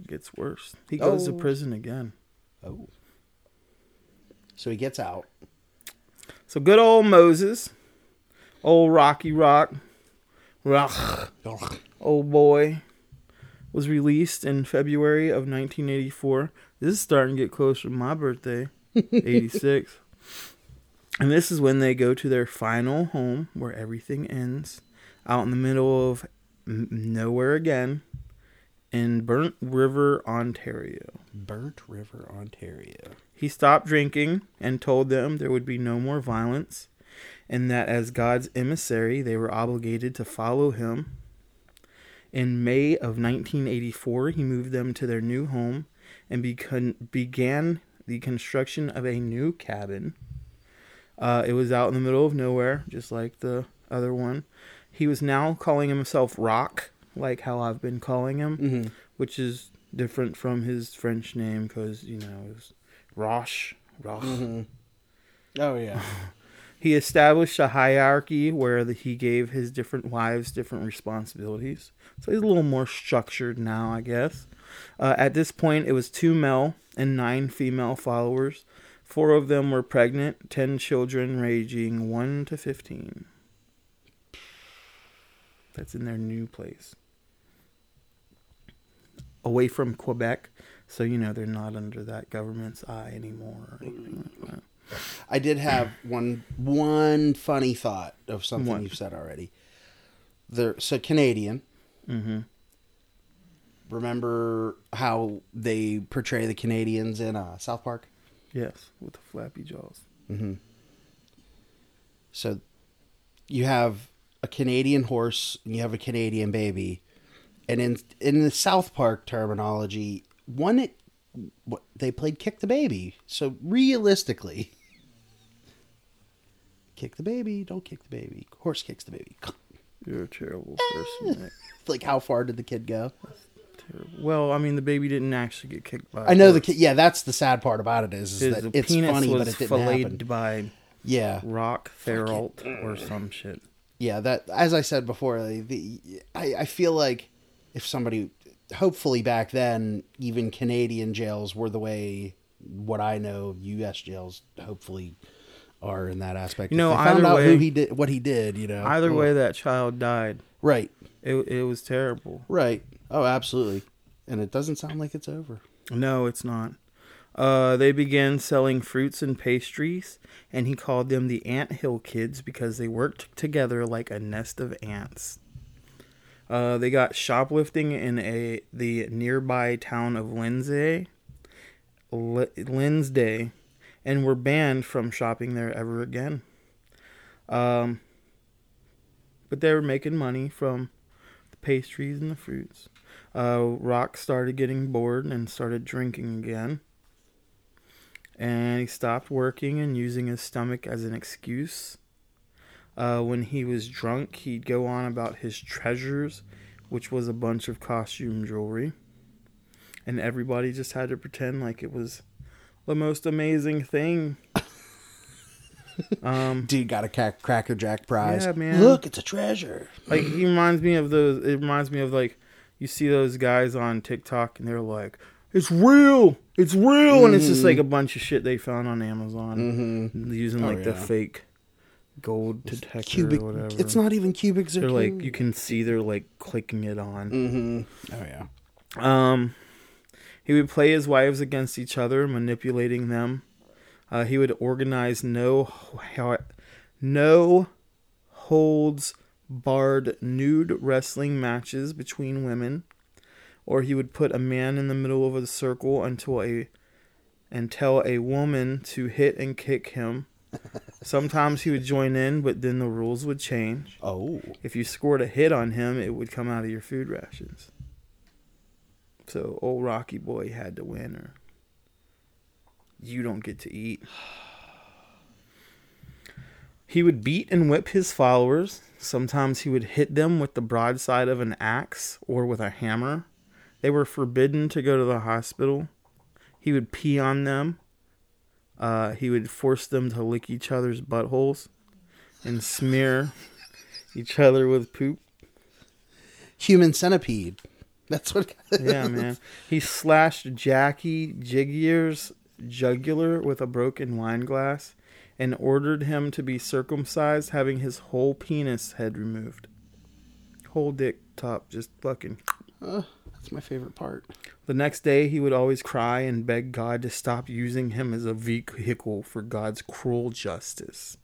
It gets worse. He goes to prison again. Oh. So he gets out. So good old Moses. Old Rocky Rock, old boy, was released in February of 1984. This is starting to get closer to my birthday, 86. And this is when they go to their final home, where everything ends, out in the middle of nowhere again, in Burnt River, Ontario. Burnt River, Ontario. He stopped drinking and told them there would be no more violence, and that as God's emissary, they were obligated to follow him. In May of 1984, he moved them to their new home and began the construction of a new cabin. It was out in the middle of nowhere, just like the other one. He was now calling himself Rock, like how I've been calling him, which is different from his French name because, it was Roche. Roch. Mm-hmm. Oh, yeah. He established a hierarchy where he gave his different wives different responsibilities. So he's a little more structured now, I guess. At this point, it was 2 male and 9 female followers. 4 of them were pregnant, 10 children ranging 1 to 15. That's in their new place. Away from Quebec. So, they're not under that government's eye anymore or anything like that. I did have one funny thought of something you've said already. So Canadian. Mm-hmm. Remember how they portray the Canadians in South Park? Yes, with the flappy jaws. Mm-hmm. So you have a Canadian horse and you have a Canadian baby. And in the South Park terminology, they played kick the baby. So realistically, kick the baby, don't kick the baby. Horse kicks the baby. You're a terrible person. Like, how far did the kid go? That's terrible. Well, the baby didn't actually get kicked by. I know the kid. Yeah, that's the sad part about it is that it's funny, but it didn't happen. By Rock Therault or some shit. Yeah, that, as I said before, I feel like if somebody. Hopefully back then, even Canadian jails were the way what I know U.S. jails hopefully are in that aspect. They found out who he did, what he did, Either way, that child died. Right. It was terrible. Right. Oh, absolutely. And it doesn't sound like it's over. No, it's not. They began selling fruits and pastries, and he called them the Ant Hill Kids because they worked together like a nest of ants. They got shoplifting in the nearby town of Lindsay, and were banned from shopping there ever again. But they were making money from the pastries and the fruits. Rock started getting bored and started drinking again. And he stopped working and using his stomach as an excuse. When he was drunk, he'd go on about his treasures, which was a bunch of costume jewelry. And everybody just had to pretend like it was the most amazing thing. Dude got a Cracker Jack prize. Yeah, man. Look, it's a treasure. Like, he reminds me of those. It reminds me of, like, you see those guys on TikTok and they're like, it's real. It's real. Mm-hmm. And it's just like a bunch of shit they found on Amazon. Mm-hmm. Using, the fake gold detector cubic, or whatever. It's not even cubic zircon. They're like, you can see they're like clicking it on. Mm-hmm. Oh yeah. He would play his wives against each other, manipulating them. He would organize no holds barred nude wrestling matches between women, or he would put a man in the middle of a circle until a woman to hit and kick him. Sometimes he would join in, but then the rules would change. Oh. If you scored a hit on him, it would come out of your food rations. So old Rocky Boy had to win, or you don't get to eat. He would beat and whip his followers. Sometimes he would hit them with the broadside of an axe or with a hammer. They were forbidden to go to the hospital. He would pee on them. He would force them to lick each other's buttholes and smear each other with poop. Human centipede. That's what it is. Yeah, man. He slashed Jackie Jiggier's jugular with a broken wine glass and ordered him to be circumcised, having his whole penis head removed. Whole dick top, just fucking... That's my favorite part. The next day, he would always cry and beg God to stop using him as a vehicle for God's cruel justice.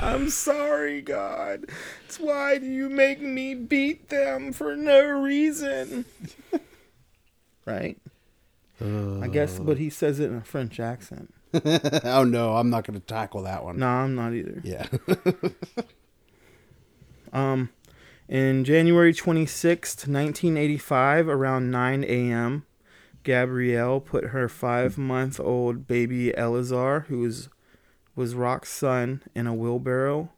I'm sorry, God. It's why do you make me beat them for no reason? Right? I guess, but he says it in a French accent. Oh, no, I'm not going to tackle that one. No, I'm not either. Yeah. In January 26th, 1985, around 9 a.m., Gabrielle put her 5-month-old baby Eleazar, who was Rock's son, in a wheelbarrow.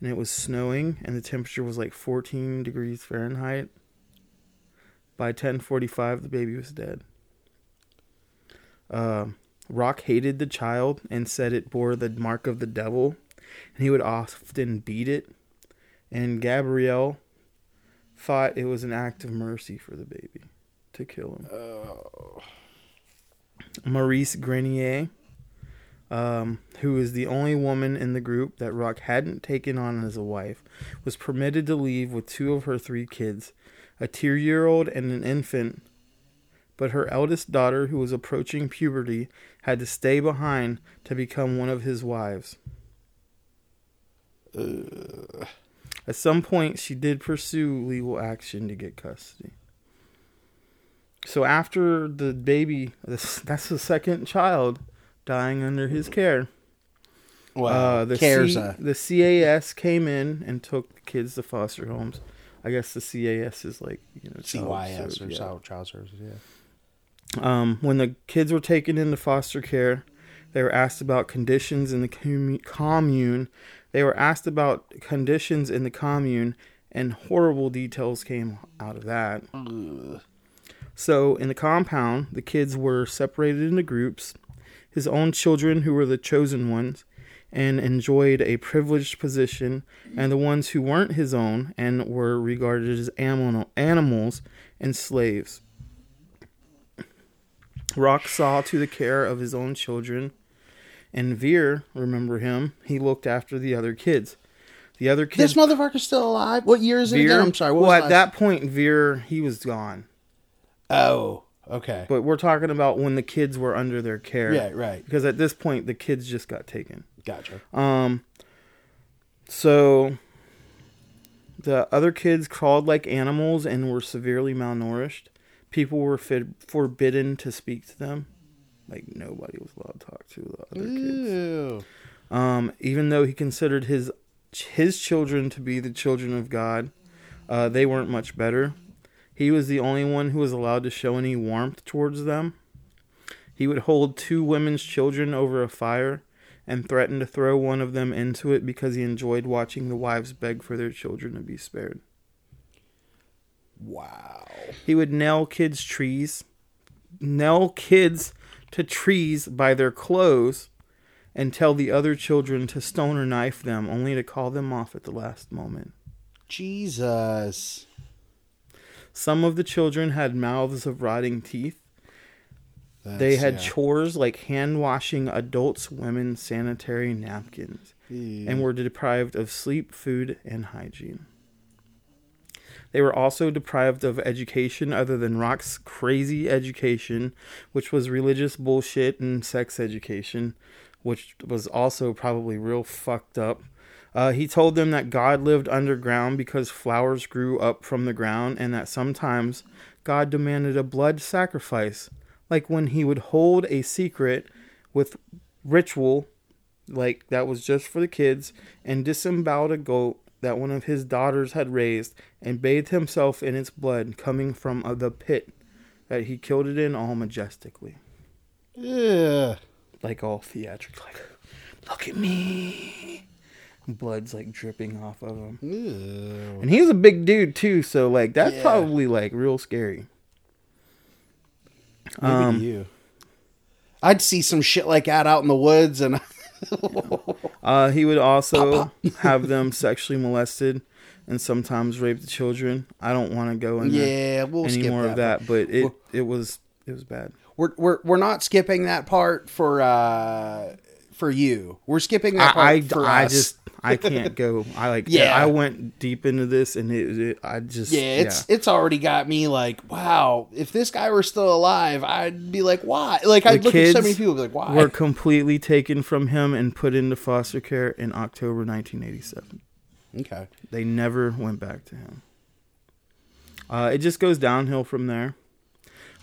And it was snowing, and the temperature was like 14 degrees Fahrenheit. By 10:45, the baby was dead. Rock hated the child and said it bore the mark of the devil, and he would often beat it. And Gabrielle thought it was an act of mercy for the baby to kill him. Oh. Maurice Grenier, who is the only woman in the group that Rock hadn't taken on as a wife, was permitted to leave with 2 of her 3 kids, a 2-year-old and an infant. But her eldest daughter, who was approaching puberty, had to stay behind to become one of his wives. Ugh. At some point, she did pursue legal action to get custody. So after the baby, that's the second child dying under his care. Wow. The CAS came in and took the kids to foster homes. I guess the CAS is like... CYS or child services, yeah. When the kids were taken into foster care, they were asked about conditions in the commune. They were asked about conditions in the commune, and horrible details came out of that. Ugh. So, in the compound, the kids were separated into groups, his own children who were the chosen ones, and enjoyed a privileged position, and the ones who weren't his own and were regarded as animals and slaves. Rock saw to the care of his own children. And Veer, remember him, he looked after the other kids. The other kids... This motherfucker's still alive? What year is it again? I'm sorry. That point, Veer, he was gone. Oh, okay. But we're talking about when the kids were under their care. Yeah, right. Because at this point, the kids just got taken. Gotcha. So, the other kids crawled like animals and were severely malnourished. People were forbidden to speak to them. Like, nobody was allowed to talk to the other kids. Even though he considered his children to be the children of God, they weren't much better. He was the only one who was allowed to show any warmth towards them. He would hold 2 women's children over a fire and threaten to throw one of them into it because he enjoyed watching the wives beg for their children to be spared. Wow. He would nail kids to trees by their clothes and tell the other children to stone or knife them, only to call them off at the last moment. Jesus. Some of the children had mouths of rotting teeth. They had chores like hand washing adults, women, sanitary napkins, and were deprived of sleep, food, and hygiene. They were also deprived of education other than Rock's crazy education, which was religious bullshit and sex education, which was also probably real fucked up. He told them that God lived underground because flowers grew up from the ground, and that sometimes God demanded a blood sacrifice, like when he would hold a secret with ritual, like that was just for the kids, and disemboweled a goat that one of his daughters had raised, and bathed himself in its blood coming from the pit that he killed it in, all majestically. Yeah. Like all theatric, like, look at me. Blood's like dripping off of him. Ew. And he was a big dude too, so like that's probably like real scary. Maybe you. I'd see some shit like that out in the woods, and he would also have them sexually molested and sometimes rape the children. I don't want to go into any more of that, but it was bad. We're not skipping that part for you. We're skipping that part for us. I can't go. I went deep into this, and it's already got me like, wow. If this guy were still alive, I'd be like, why? Like I'd look at so many people and be like, why? Were completely taken from him and put into foster care in October 1987. Okay, they never went back to him. It just goes downhill from there.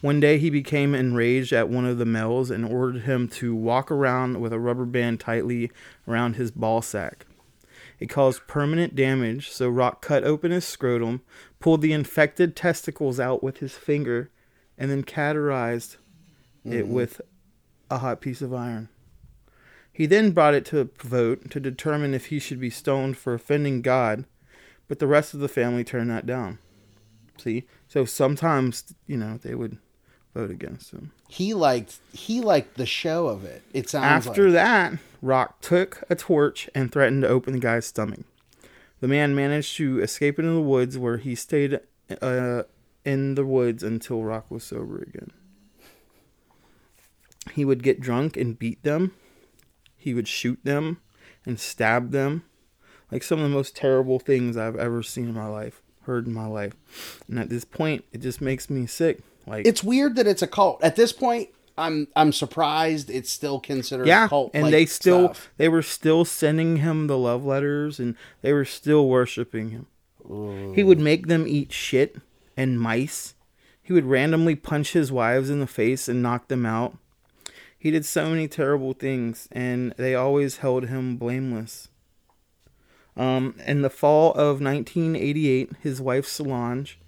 One day he became enraged at one of the males and ordered him to walk around with a rubber band tightly around his ball sack. It caused permanent damage, so Rock cut open his scrotum, pulled the infected testicles out with his finger, and then cauterized it with a hot piece of iron. He then brought it to a vote to determine if he should be stoned for offending God, but the rest of the family turned that down. See? So sometimes, they would vote against him. He liked the show of it. It sounds like. After that, Rock took a torch and threatened to open the guy's stomach. The man managed to escape into the woods, where he stayed in the woods until Rock was sober again. He would get drunk and beat them. He would shoot them and stab them. Like some of the most terrible things I've ever seen in my life, heard in my life. And at this point, it just makes me sick. Like, it's weird that it's a cult. At this point, I'm surprised it's still considered a cult. And they were still sending him the love letters, and they were still worshiping him. Ooh. He would make them eat shit and mice. He would randomly punch his wives in the face and knock them out. He did so many terrible things, and they always held him blameless. In the fall of 1988, his wife Solange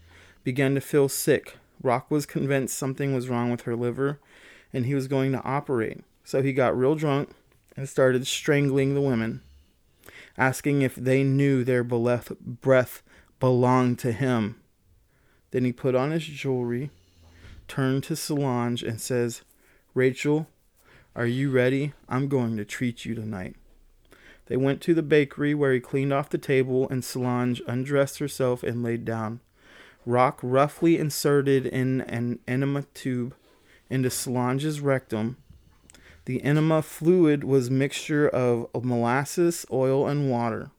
began to feel sick. Rock was convinced something was wrong with her liver, and he was going to operate. So he got real drunk and started strangling the women, asking if they knew their breath belonged to him. Then he put on his jewelry, turned to Solange, and says, "Rachel, are you ready? I'm going to treat you tonight." They went to the bakery, where he cleaned off the table, and Solange undressed herself and laid down. Rock roughly inserted in an enema tube into Solange's rectum. The enema fluid was a mixture of molasses, oil, and water.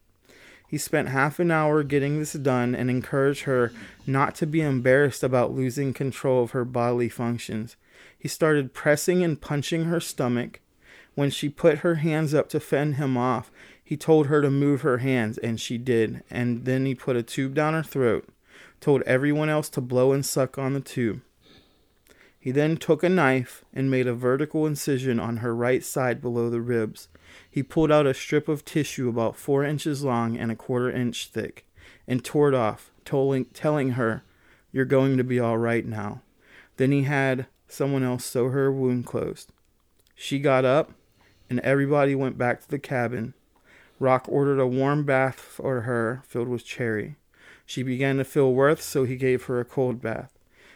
He spent half an hour getting this done and encouraged her not to be embarrassed about losing control of her bodily functions. He started pressing and punching her stomach. When she put her hands up to fend him off, he told her to move her hands, and she did, and then he put a tube down her throat. Told everyone else to blow and suck on the tube. He then took a knife and made a vertical incision on her right side below the ribs. He pulled out a strip of tissue about 4 inches long and a 1/4 inch thick and tore it off, telling her, "You're going to be all right now." Then he had someone else sew her wound closed. She got up, and everybody went back to the cabin. Rock ordered a warm bath for her filled with cherry. She began to feel worse, so he gave her a cold bath.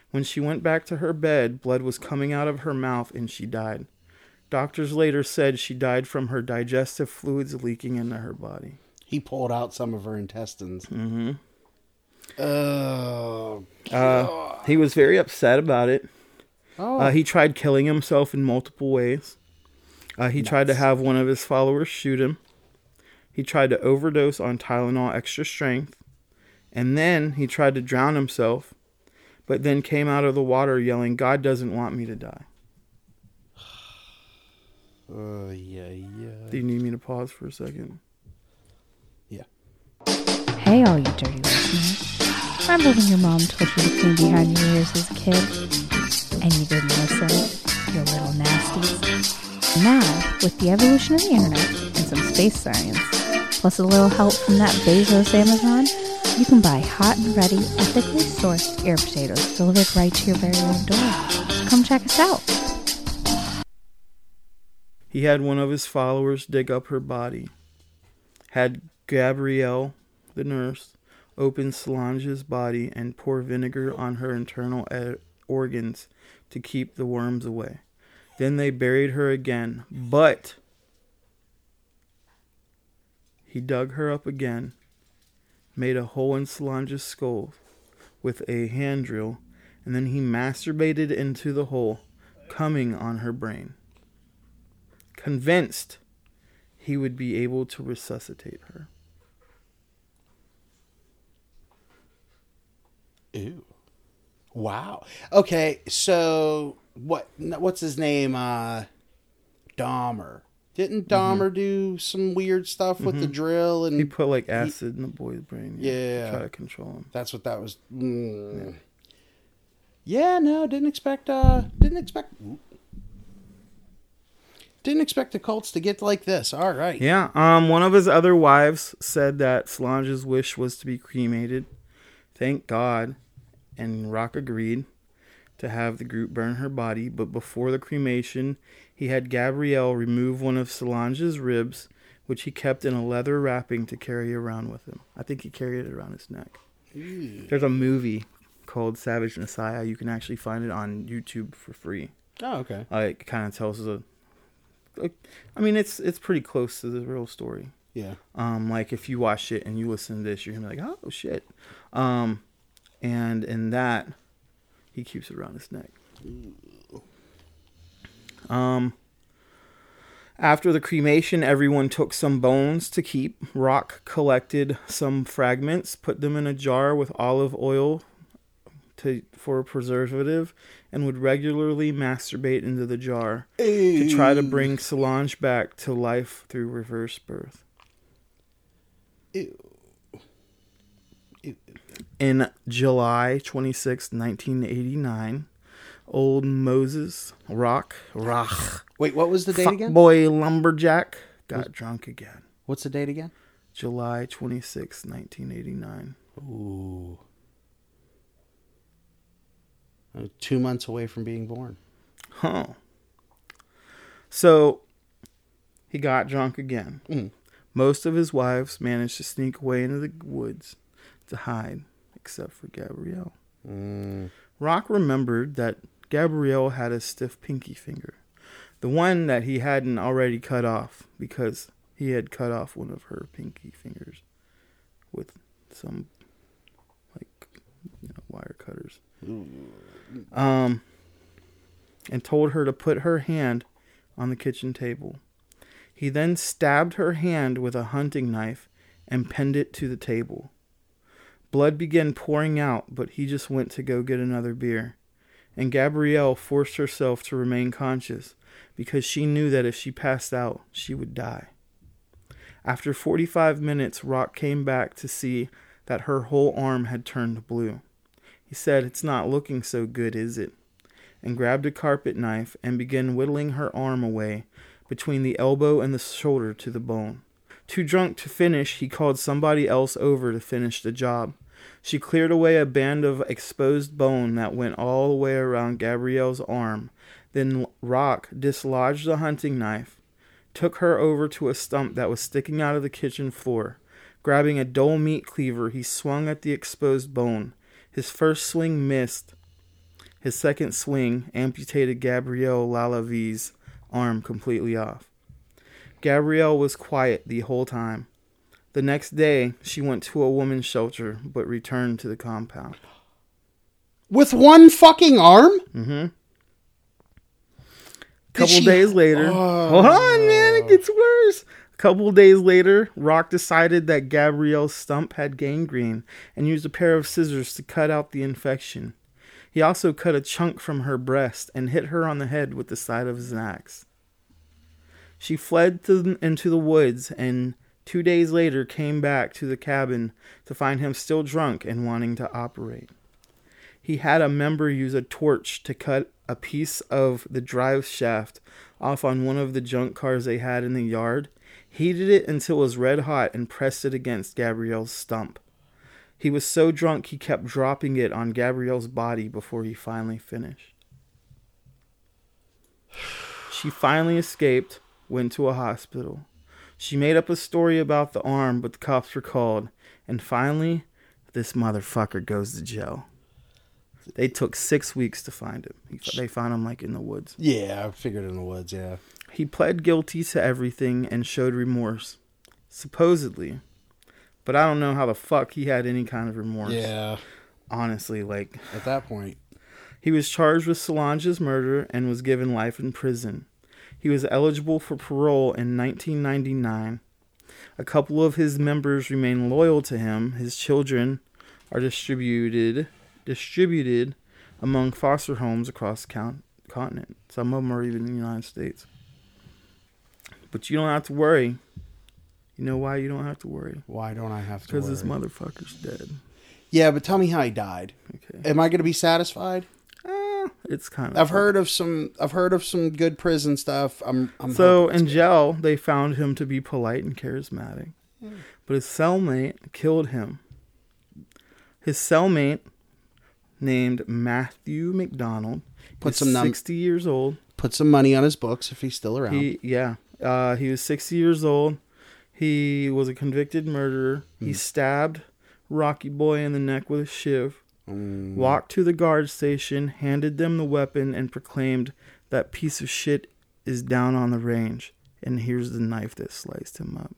When she went back to her bed, blood was coming out of her mouth, and she died. Doctors later said she died from her digestive fluids leaking into her body. He pulled out some of her intestines. Mm-hmm. Oh. He was very upset about it. Oh. He tried killing himself in multiple ways. He tried to have one of his followers shoot him. He tried to overdose on Tylenol Extra Strength. And then he tried to drown himself, but then came out of the water yelling, "God doesn't want me to die." Do you need me to pause for a second? Yeah. Hey, all you dirty listeners. Remember when your mom told you to clean behind your ears as a kid? And you didn't listen? You little nasties. Now, with the evolution of the internet and some space science, plus a little help from that Bezos Amazon, you can buy hot and ready, ethically sourced air potatoes delivered right to your very own door. So come check us out. He had one of his followers dig up her body, had Gabrielle, the nurse, open Solange's body and pour vinegar on her internal organs to keep the worms away. Then they buried her again, but he dug her up again, made a hole in Solange's skull with a hand drill, and then he masturbated into the hole, coming on her brain, convinced he would be able to resuscitate her. Ew. Wow. Okay, so what's his name? Dahmer. Didn't Dahmer do some weird stuff with the drill? And he put like acid in the boy's brain. Yeah. To try to control him. That's what that was. Mm. Yeah, no, didn't expect the cults to get like this. All right. Yeah. One of his other wives said that Solange's wish was to be cremated. Thank God. And Rock agreed to have the group burn her body, but before the cremation, he had Gabrielle remove one of Solange's ribs, which he kept in a leather wrapping to carry around with him. I think he carried it around his neck. Ew. There's a movie called Savage Messiah. You can actually find it on YouTube for free. Oh, okay. It kind of tells us it's pretty close to the real story. Yeah. Like if you watch it and you listen to this, you're gonna be like, oh shit. And in that, he keeps it around his neck. After the cremation, everyone took some bones to keep. Rock collected some fragments, put them in a jar with olive oil for a preservative, and would regularly masturbate into the jar to try to bring Solange back to life through reverse birth. Ew. In July 26, 1989, old Moses Rock. Wait, what was the date again? Boy Lumberjack got drunk again. What's the date again? July 26, 1989. Ooh. 2 months away from being born. Huh. So, he got drunk again. Mm. Most of his wives managed to sneak away into the woods to hide, except for Gabrielle. Mm. Rock remembered that Gabrielle had a stiff pinky finger, the one that he hadn't already cut off, because he had cut off one of her pinky fingers with some wire cutters, and told her to put her hand on the kitchen table. He then stabbed her hand with a hunting knife and pinned it to the table. Blood began pouring out, but he just went to go get another beer. And Gabrielle forced herself to remain conscious because she knew that if she passed out, she would die. After 45 minutes, Rock came back to see that her whole arm had turned blue. He said, "It's not looking so good, is it?" and grabbed a carpet knife and began whittling her arm away between the elbow and the shoulder to the bone. Too drunk to finish, he called somebody else over to finish the job. She cleared away a band of exposed bone that went all the way around Gabrielle's arm. Then Rock dislodged the hunting knife, took her over to a stump that was sticking out of the kitchen floor. Grabbing a dull meat cleaver, he swung at the exposed bone. His first swing missed. His second swing amputated Gabrielle Lalavi's arm completely off. Gabrielle was quiet the whole time. The next day, she went to a woman's shelter, but returned to the compound. With one fucking arm? Mm-hmm. Days later... Oh. Hold on, man, it gets worse. A couple days later, Rock decided that Gabrielle's stump had gangrene and used a pair of scissors to cut out the infection. He also cut a chunk from her breast and hit her on the head with the side of his axe. She fled into the woods and 2 days later came back to the cabin to find him still drunk and wanting to operate. he had a member use a torch to cut a piece of the drive shaft off on one of the junk cars they had in the yard, heated it until it was red hot, and pressed it against Gabrielle's stump. He was so drunk he kept dropping it on Gabrielle's body before he finally finished. She finally escaped, went to a hospital. She made up a story about the arm, but the cops were called. And finally, this motherfucker goes to jail. They took 6 weeks to find him. They found him, like, in the woods. Yeah, I figured in the woods, yeah. He pled guilty to everything and showed remorse. Supposedly. But I don't know how the fuck he had any kind of remorse. Yeah. Honestly, like... at that point. He was charged with Solange's murder and was given life in prison. He was eligible for parole in 1999. A couple of his members remain loyal to him. His children are distributed among foster homes across the continent. Some of them are even in the United States. But you don't have to worry. You know why you don't have to worry? Why don't I have to worry? Because this motherfucker's dead. Yeah, but tell me how he died. Okay. Am I going to be satisfied? It's kind of. I've heard of some good prison stuff. I'm so in jail, they found him to be polite and charismatic, but his cellmate killed him. His cellmate, named Matthew McDonald, is 60 years old. Put some money on his books if he's still around. He was 60 years old. He was a convicted murderer. He stabbed Rocky Boy in the neck with a shiv. Walked to the guard station, handed them the weapon, and proclaimed, "That piece of shit is down on the range, and here's the knife that sliced him up."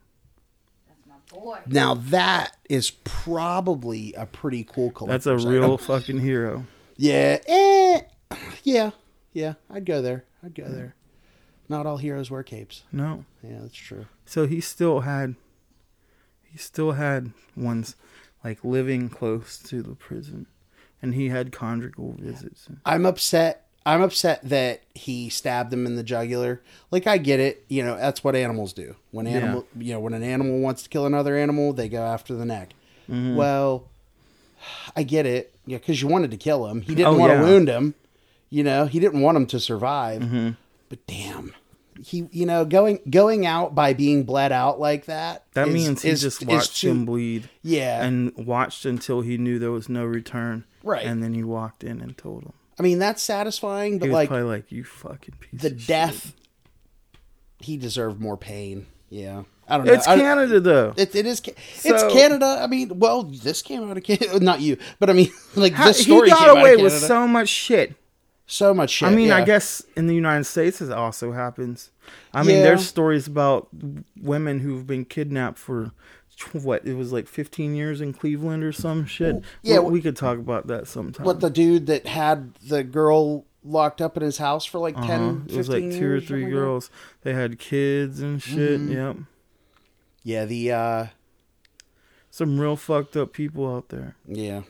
That's my boy. Now that is probably a pretty cool color. That's a real fucking hero. Yeah. Yeah. I'd go there. Not all heroes wear capes. No. Yeah, that's true. So he still had ones, like, living close to the prison. And he had conjugal visits. I'm upset that he stabbed him in the jugular. Like, I get it. You know, that's what animals do. When an animal wants to kill another animal, they go after the neck. Mm-hmm. Well, I get it. Yeah, because you wanted to kill him. He didn't want to wound him. You know, he didn't want him to survive. Mm-hmm. But damn, he, you know, going out by being bled out like that means he just watched him bleed. Yeah. And watched until he knew there was no return. Right. And then he walked in and told him. I mean, that's satisfying, but he was probably like, "You fucking piece of shit." The death, he deserved more pain. Yeah. I don't know. It's Canada, though. It's Canada. I mean, well, this came out of Canada. Not you, but I mean, like, this story came out of Canada. He got away with so much shit. So much shit. I mean, yeah. I guess in the United States it also happens. I mean, there's stories about women who've been kidnapped for, what, it was like 15 years in Cleveland or some shit. Well, yeah. We could talk about that sometime. What, the dude that had the girl locked up in his house for like 10, 15 years? It was like two or three girls. They had kids and shit. Mm-hmm. Yep. Yeah, some real fucked up people out there. Yeah,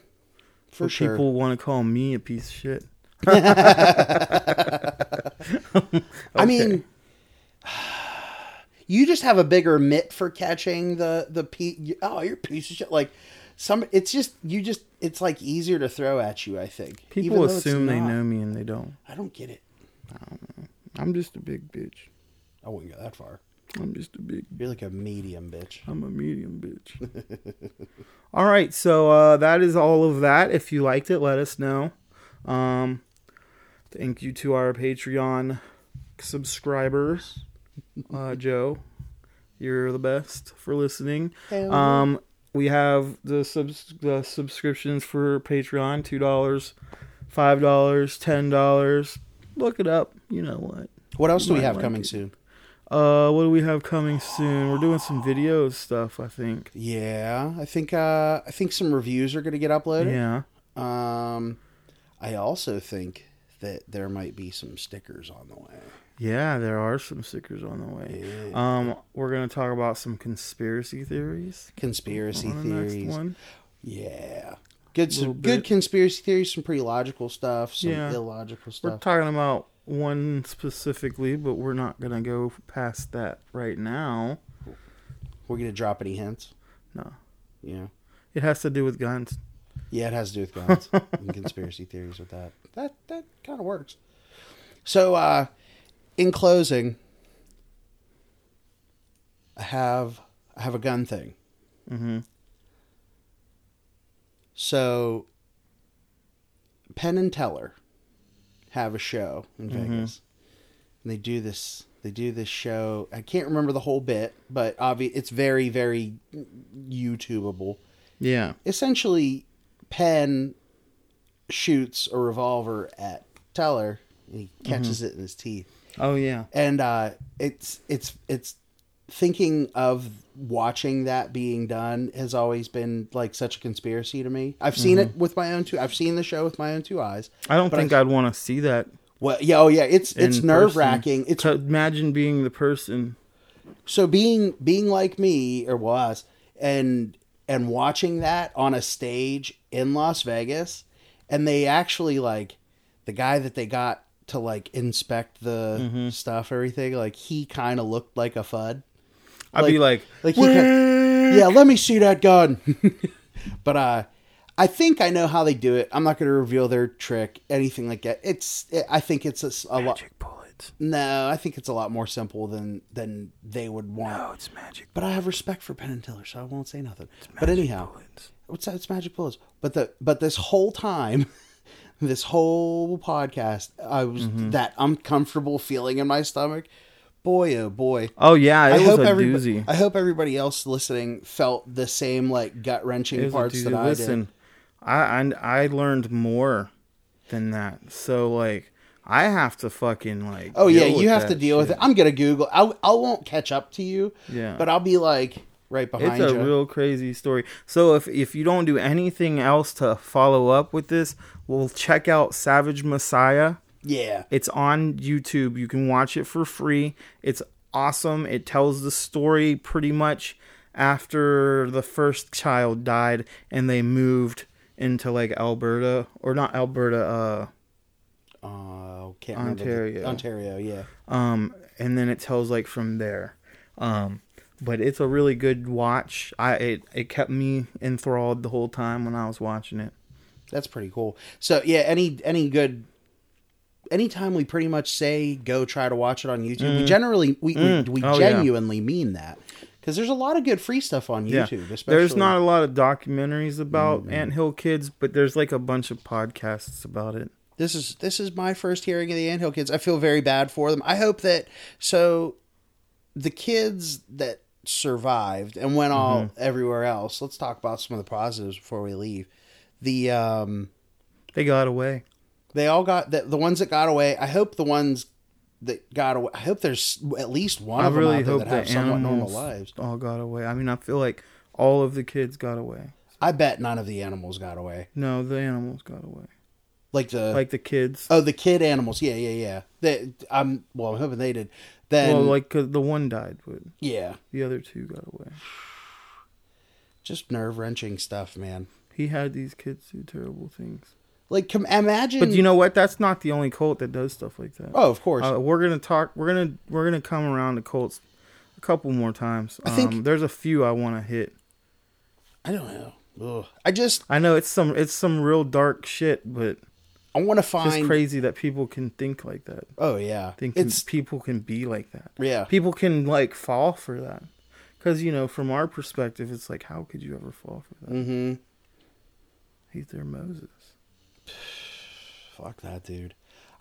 for sure. People want to call me a piece of shit. Okay. I mean, you just have a bigger mitt for catching you're a piece of shit. Like, it's like easier to throw at you, I think. People assume they know me and they don't. I don't get it. I don't know. I'm just a big bitch. I wouldn't go that far. I'm just a big bitch. You're like a medium bitch. I'm a medium bitch. All right, so that is all of that. If you liked it, let us know. Thank you to our Patreon subscribers. Joe, you're the best for listening. We have the subscriptions for Patreon, $2, $5, $10. Look it up. You know what? What else do we have coming soon? What do we have coming soon? We're doing some video stuff, I think. Yeah, I think some reviews are going to get uploaded. Yeah. I also think that there might be some stickers on the way. Yeah, there are some stickers on the way. Yeah. We're going to talk about some conspiracy theories. Next one. Yeah. Good conspiracy theories, some pretty logical stuff, some illogical stuff. We're talking about one specifically, but we're not going to go past that right now. We're going to drop any hints? No. Yeah. It has to do with guns. Yeah, it has to do with guns and conspiracy theories with that. That kind of works. So, in closing, I have a gun thing. Mm-hmm. So, Penn and Teller have a show in Vegas, and they do this show. I can't remember the whole bit, but it's very, very YouTubeable. Yeah. Essentially, Penn shoots a revolver at Teller, and he catches it in his teeth. Oh yeah. And it's thinking of watching that being done has always been like such a conspiracy to me. I've seen it with my own two. I've seen the show with my own two eyes. I don't think I'd want to see that. Well, yeah, oh yeah, it's nerve wracking. It's imagine being the person. So being like me or was and watching that on a stage in Las Vegas, and they actually like the guy that they got to like inspect the stuff, everything, like he kind of looked like a FUD. I'd be like kinda, yeah, let me see that gun. But I think I know how they do it. I'm not going to reveal their trick, anything like that. I think it's a lot. Magic bullets. No, I think it's a lot more simple than they would want. No, it's magic. But I have respect for Penn and Teller, so I won't say nothing. But anyhow, what's that? It's magic bullets. But this whole time, this whole podcast, I was that uncomfortable feeling in my stomach. Boy, oh boy. Oh, yeah, it was a doozy. I hope everybody else listening felt the same, like, gut-wrenching parts that I did. I learned more than that. So, like, I have to fucking, like... Oh, yeah, you have to deal with it. I'm going to Google. I won't catch up to you, yeah, but I'll be, like, right behind you. It's a real crazy story. So, if you don't do anything else to follow up with this, we'll check out Savage Messiah. Yeah. It's on YouTube. You can watch it for free. It's awesome. It tells the story pretty much after the first child died and they moved into like Alberta or not Alberta, can't remember. Ontario, yeah. And then it tells like from there. But it's a really good watch. It kept me enthralled the whole time when I was watching it. That's pretty cool. So yeah, any good anytime we pretty much say go try to watch it on YouTube, we genuinely mean that, because there's a lot of good free stuff on YouTube. Yeah. Especially there's not a lot of documentaries about Ant Hill Kids, but there's like a bunch of podcasts about it. This is my first hearing of the Ant Hill Kids. I feel very bad for them. I hope that the kids that survived and went all everywhere else. Let's talk about some of the positives before we leave. They got away. They all got the ones that got away. I hope the ones that got away. I hope there's at least one of them out there that have somewhat normal lives. All got away. I mean, I feel like all of the kids got away. I bet none of the animals got away. No, the animals got away. Like the kids. Oh, the kid animals. Yeah. I'm hoping they did. Then, well, like 'cause the one died, but yeah, the other two got away. Just nerve wrenching stuff, man. He had these kids do terrible things. Like, imagine... But you know what? That's not the only cult that does stuff like that. Oh, of course. We're gonna come around to cults a couple more times. I think there's a few I want to hit. I don't know. Ugh. I know it's some real dark shit, but I want to find. It's just crazy that people can think like that. Oh yeah. People can be like that. Yeah. People can like fall for that, because you know from our perspective, it's like how could you ever fall for that? Mm-hmm. He's their Moses. Fuck that dude.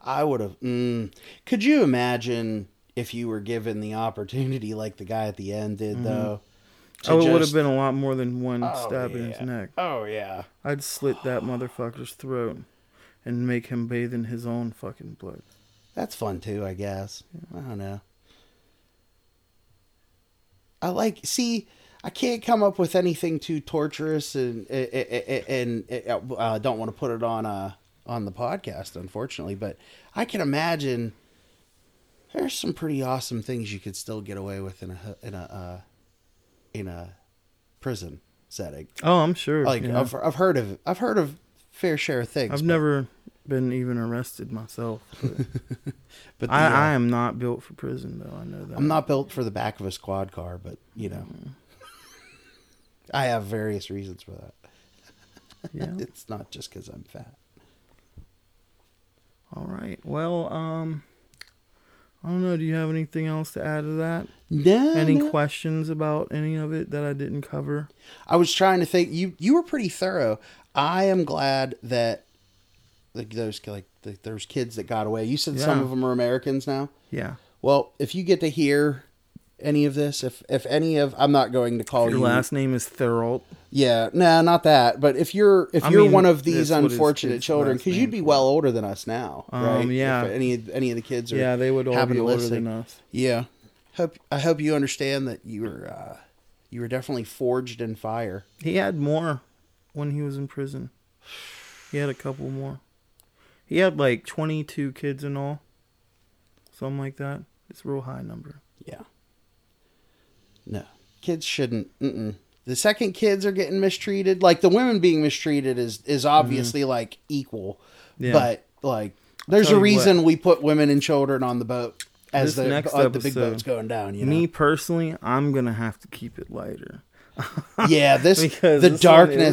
I would have could you imagine if you were given the opportunity like the guy at the end did though? It would have been a lot more than one stab in his neck. Oh yeah. I'd slit that motherfucker's throat and make him bathe in his own fucking blood. That's fun too, I guess. I don't know. I can't come up with anything too torturous, and I don't want to put it on the podcast, unfortunately. But I can imagine there's some pretty awesome things you could still get away with in a prison setting. Oh, I'm sure. Like yeah. I've heard of fair share of things. I've never been even arrested myself. But I am not built for prison, though. I know that. I'm not built for the back of a squad car, but you know. I have various reasons for that. Yeah. It's not just because I'm fat. All right. Well, I don't know. Do you have anything else to add to that? No. Any questions about any of it that I didn't cover? I was trying to think. You were pretty thorough. I am glad that there's kids that got away. You said some of them are Americans now. Yeah. Well, if you get to hear any of this, if any of, I'm not going to call your last name is Thorold. Yeah. No, not that. But if you're one of these unfortunate children, because you'd be well older than us now, right? Yeah. If any of the kids are. Yeah, they would all be older than us. Yeah. I hope you understand that you were definitely forged in fire. He had more when he was in prison. He had a couple more. He had like 22 kids in all. Something like that. It's a real high number. Yeah. No. Kids shouldn't. Mm-mm. The second kids are getting mistreated. Like, the women being mistreated is obviously, like, equal. Yeah. But, like, there's a reason we put women and children on the boat as the big boat's going down, you know? Me, personally, I'm going to have to keep it lighter. Yeah, this darkness. It was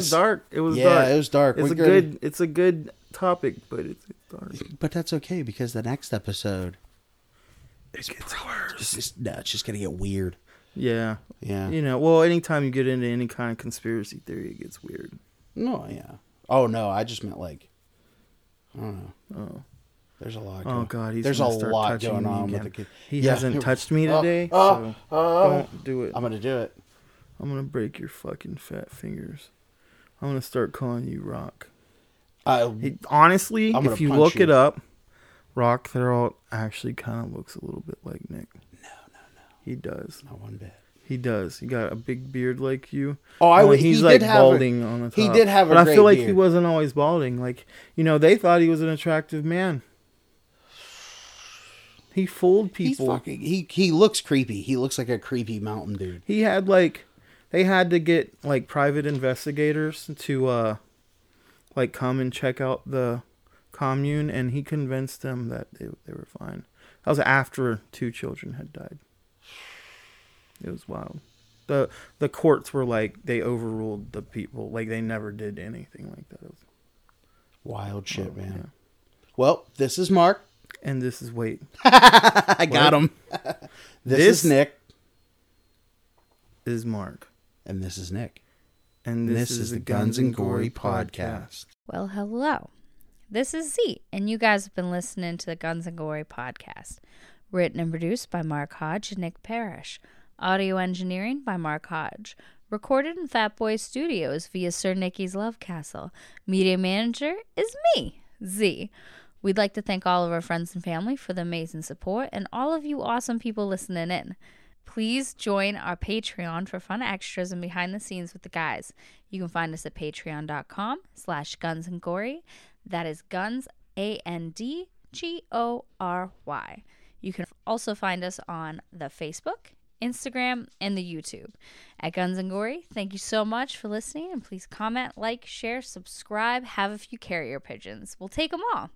dark. It was dark. It's a good topic, but it's dark. But that's okay, because the next episode... It gets worse. It's just going to get weird. Yeah. Yeah. You know, well, anytime you get into any kind of conspiracy theory, it gets weird. No, yeah. Oh, no, I just meant like, I don't know. Oh. There's a lot going on. Oh, God, there's a lot going on with the kid. He hasn't touched me today, so don't do it. I'm going to do it. I'm going to break your fucking fat fingers. I'm going to start calling you Rock. Honestly, if you look it up, Rock Thorold actually kind of looks a little bit like Nick. He does. Not one bit. He does. He got a big beard like you. Oh, he's like balding on the top. He did have a great beard. But I feel like he wasn't always balding. Like, you know, they thought he was an attractive man. He fooled people. He looks creepy. He looks like a creepy mountain dude. He had like, they had to get like private investigators to like come and check out the commune, and he convinced them that they were fine. That was after 2 children had died. It was wild. The courts were like, they overruled the people. Like, they never did anything like that. It was wild shit, man. Yeah. Well, this is Mark. And this is Wade. I got him. This is Nick. This is Mark. And this is Nick. And this is the Guns and Gory podcast. Well, hello. This is Z. And you guys have been listening to the Guns and Gory podcast. Written and produced by Mark Hodge and Nick Parrish. Audio engineering by Mark Hodge. Recorded in Fat Boy Studios via Sir Nicky's Love Castle. Media manager is me, Z. We'd like to thank all of our friends and family for the amazing support and all of you awesome people listening in. Please join our Patreon for fun extras and behind the scenes with the guys. You can find us at patreon.com/gunsandgory. That is guns, ANDGORY. You can also find us on the Facebook, Instagram, and the YouTube at Guns and Gory. Thank you so much for listening, and please comment, like, share, subscribe, have a few carrier pigeons. We'll take them all.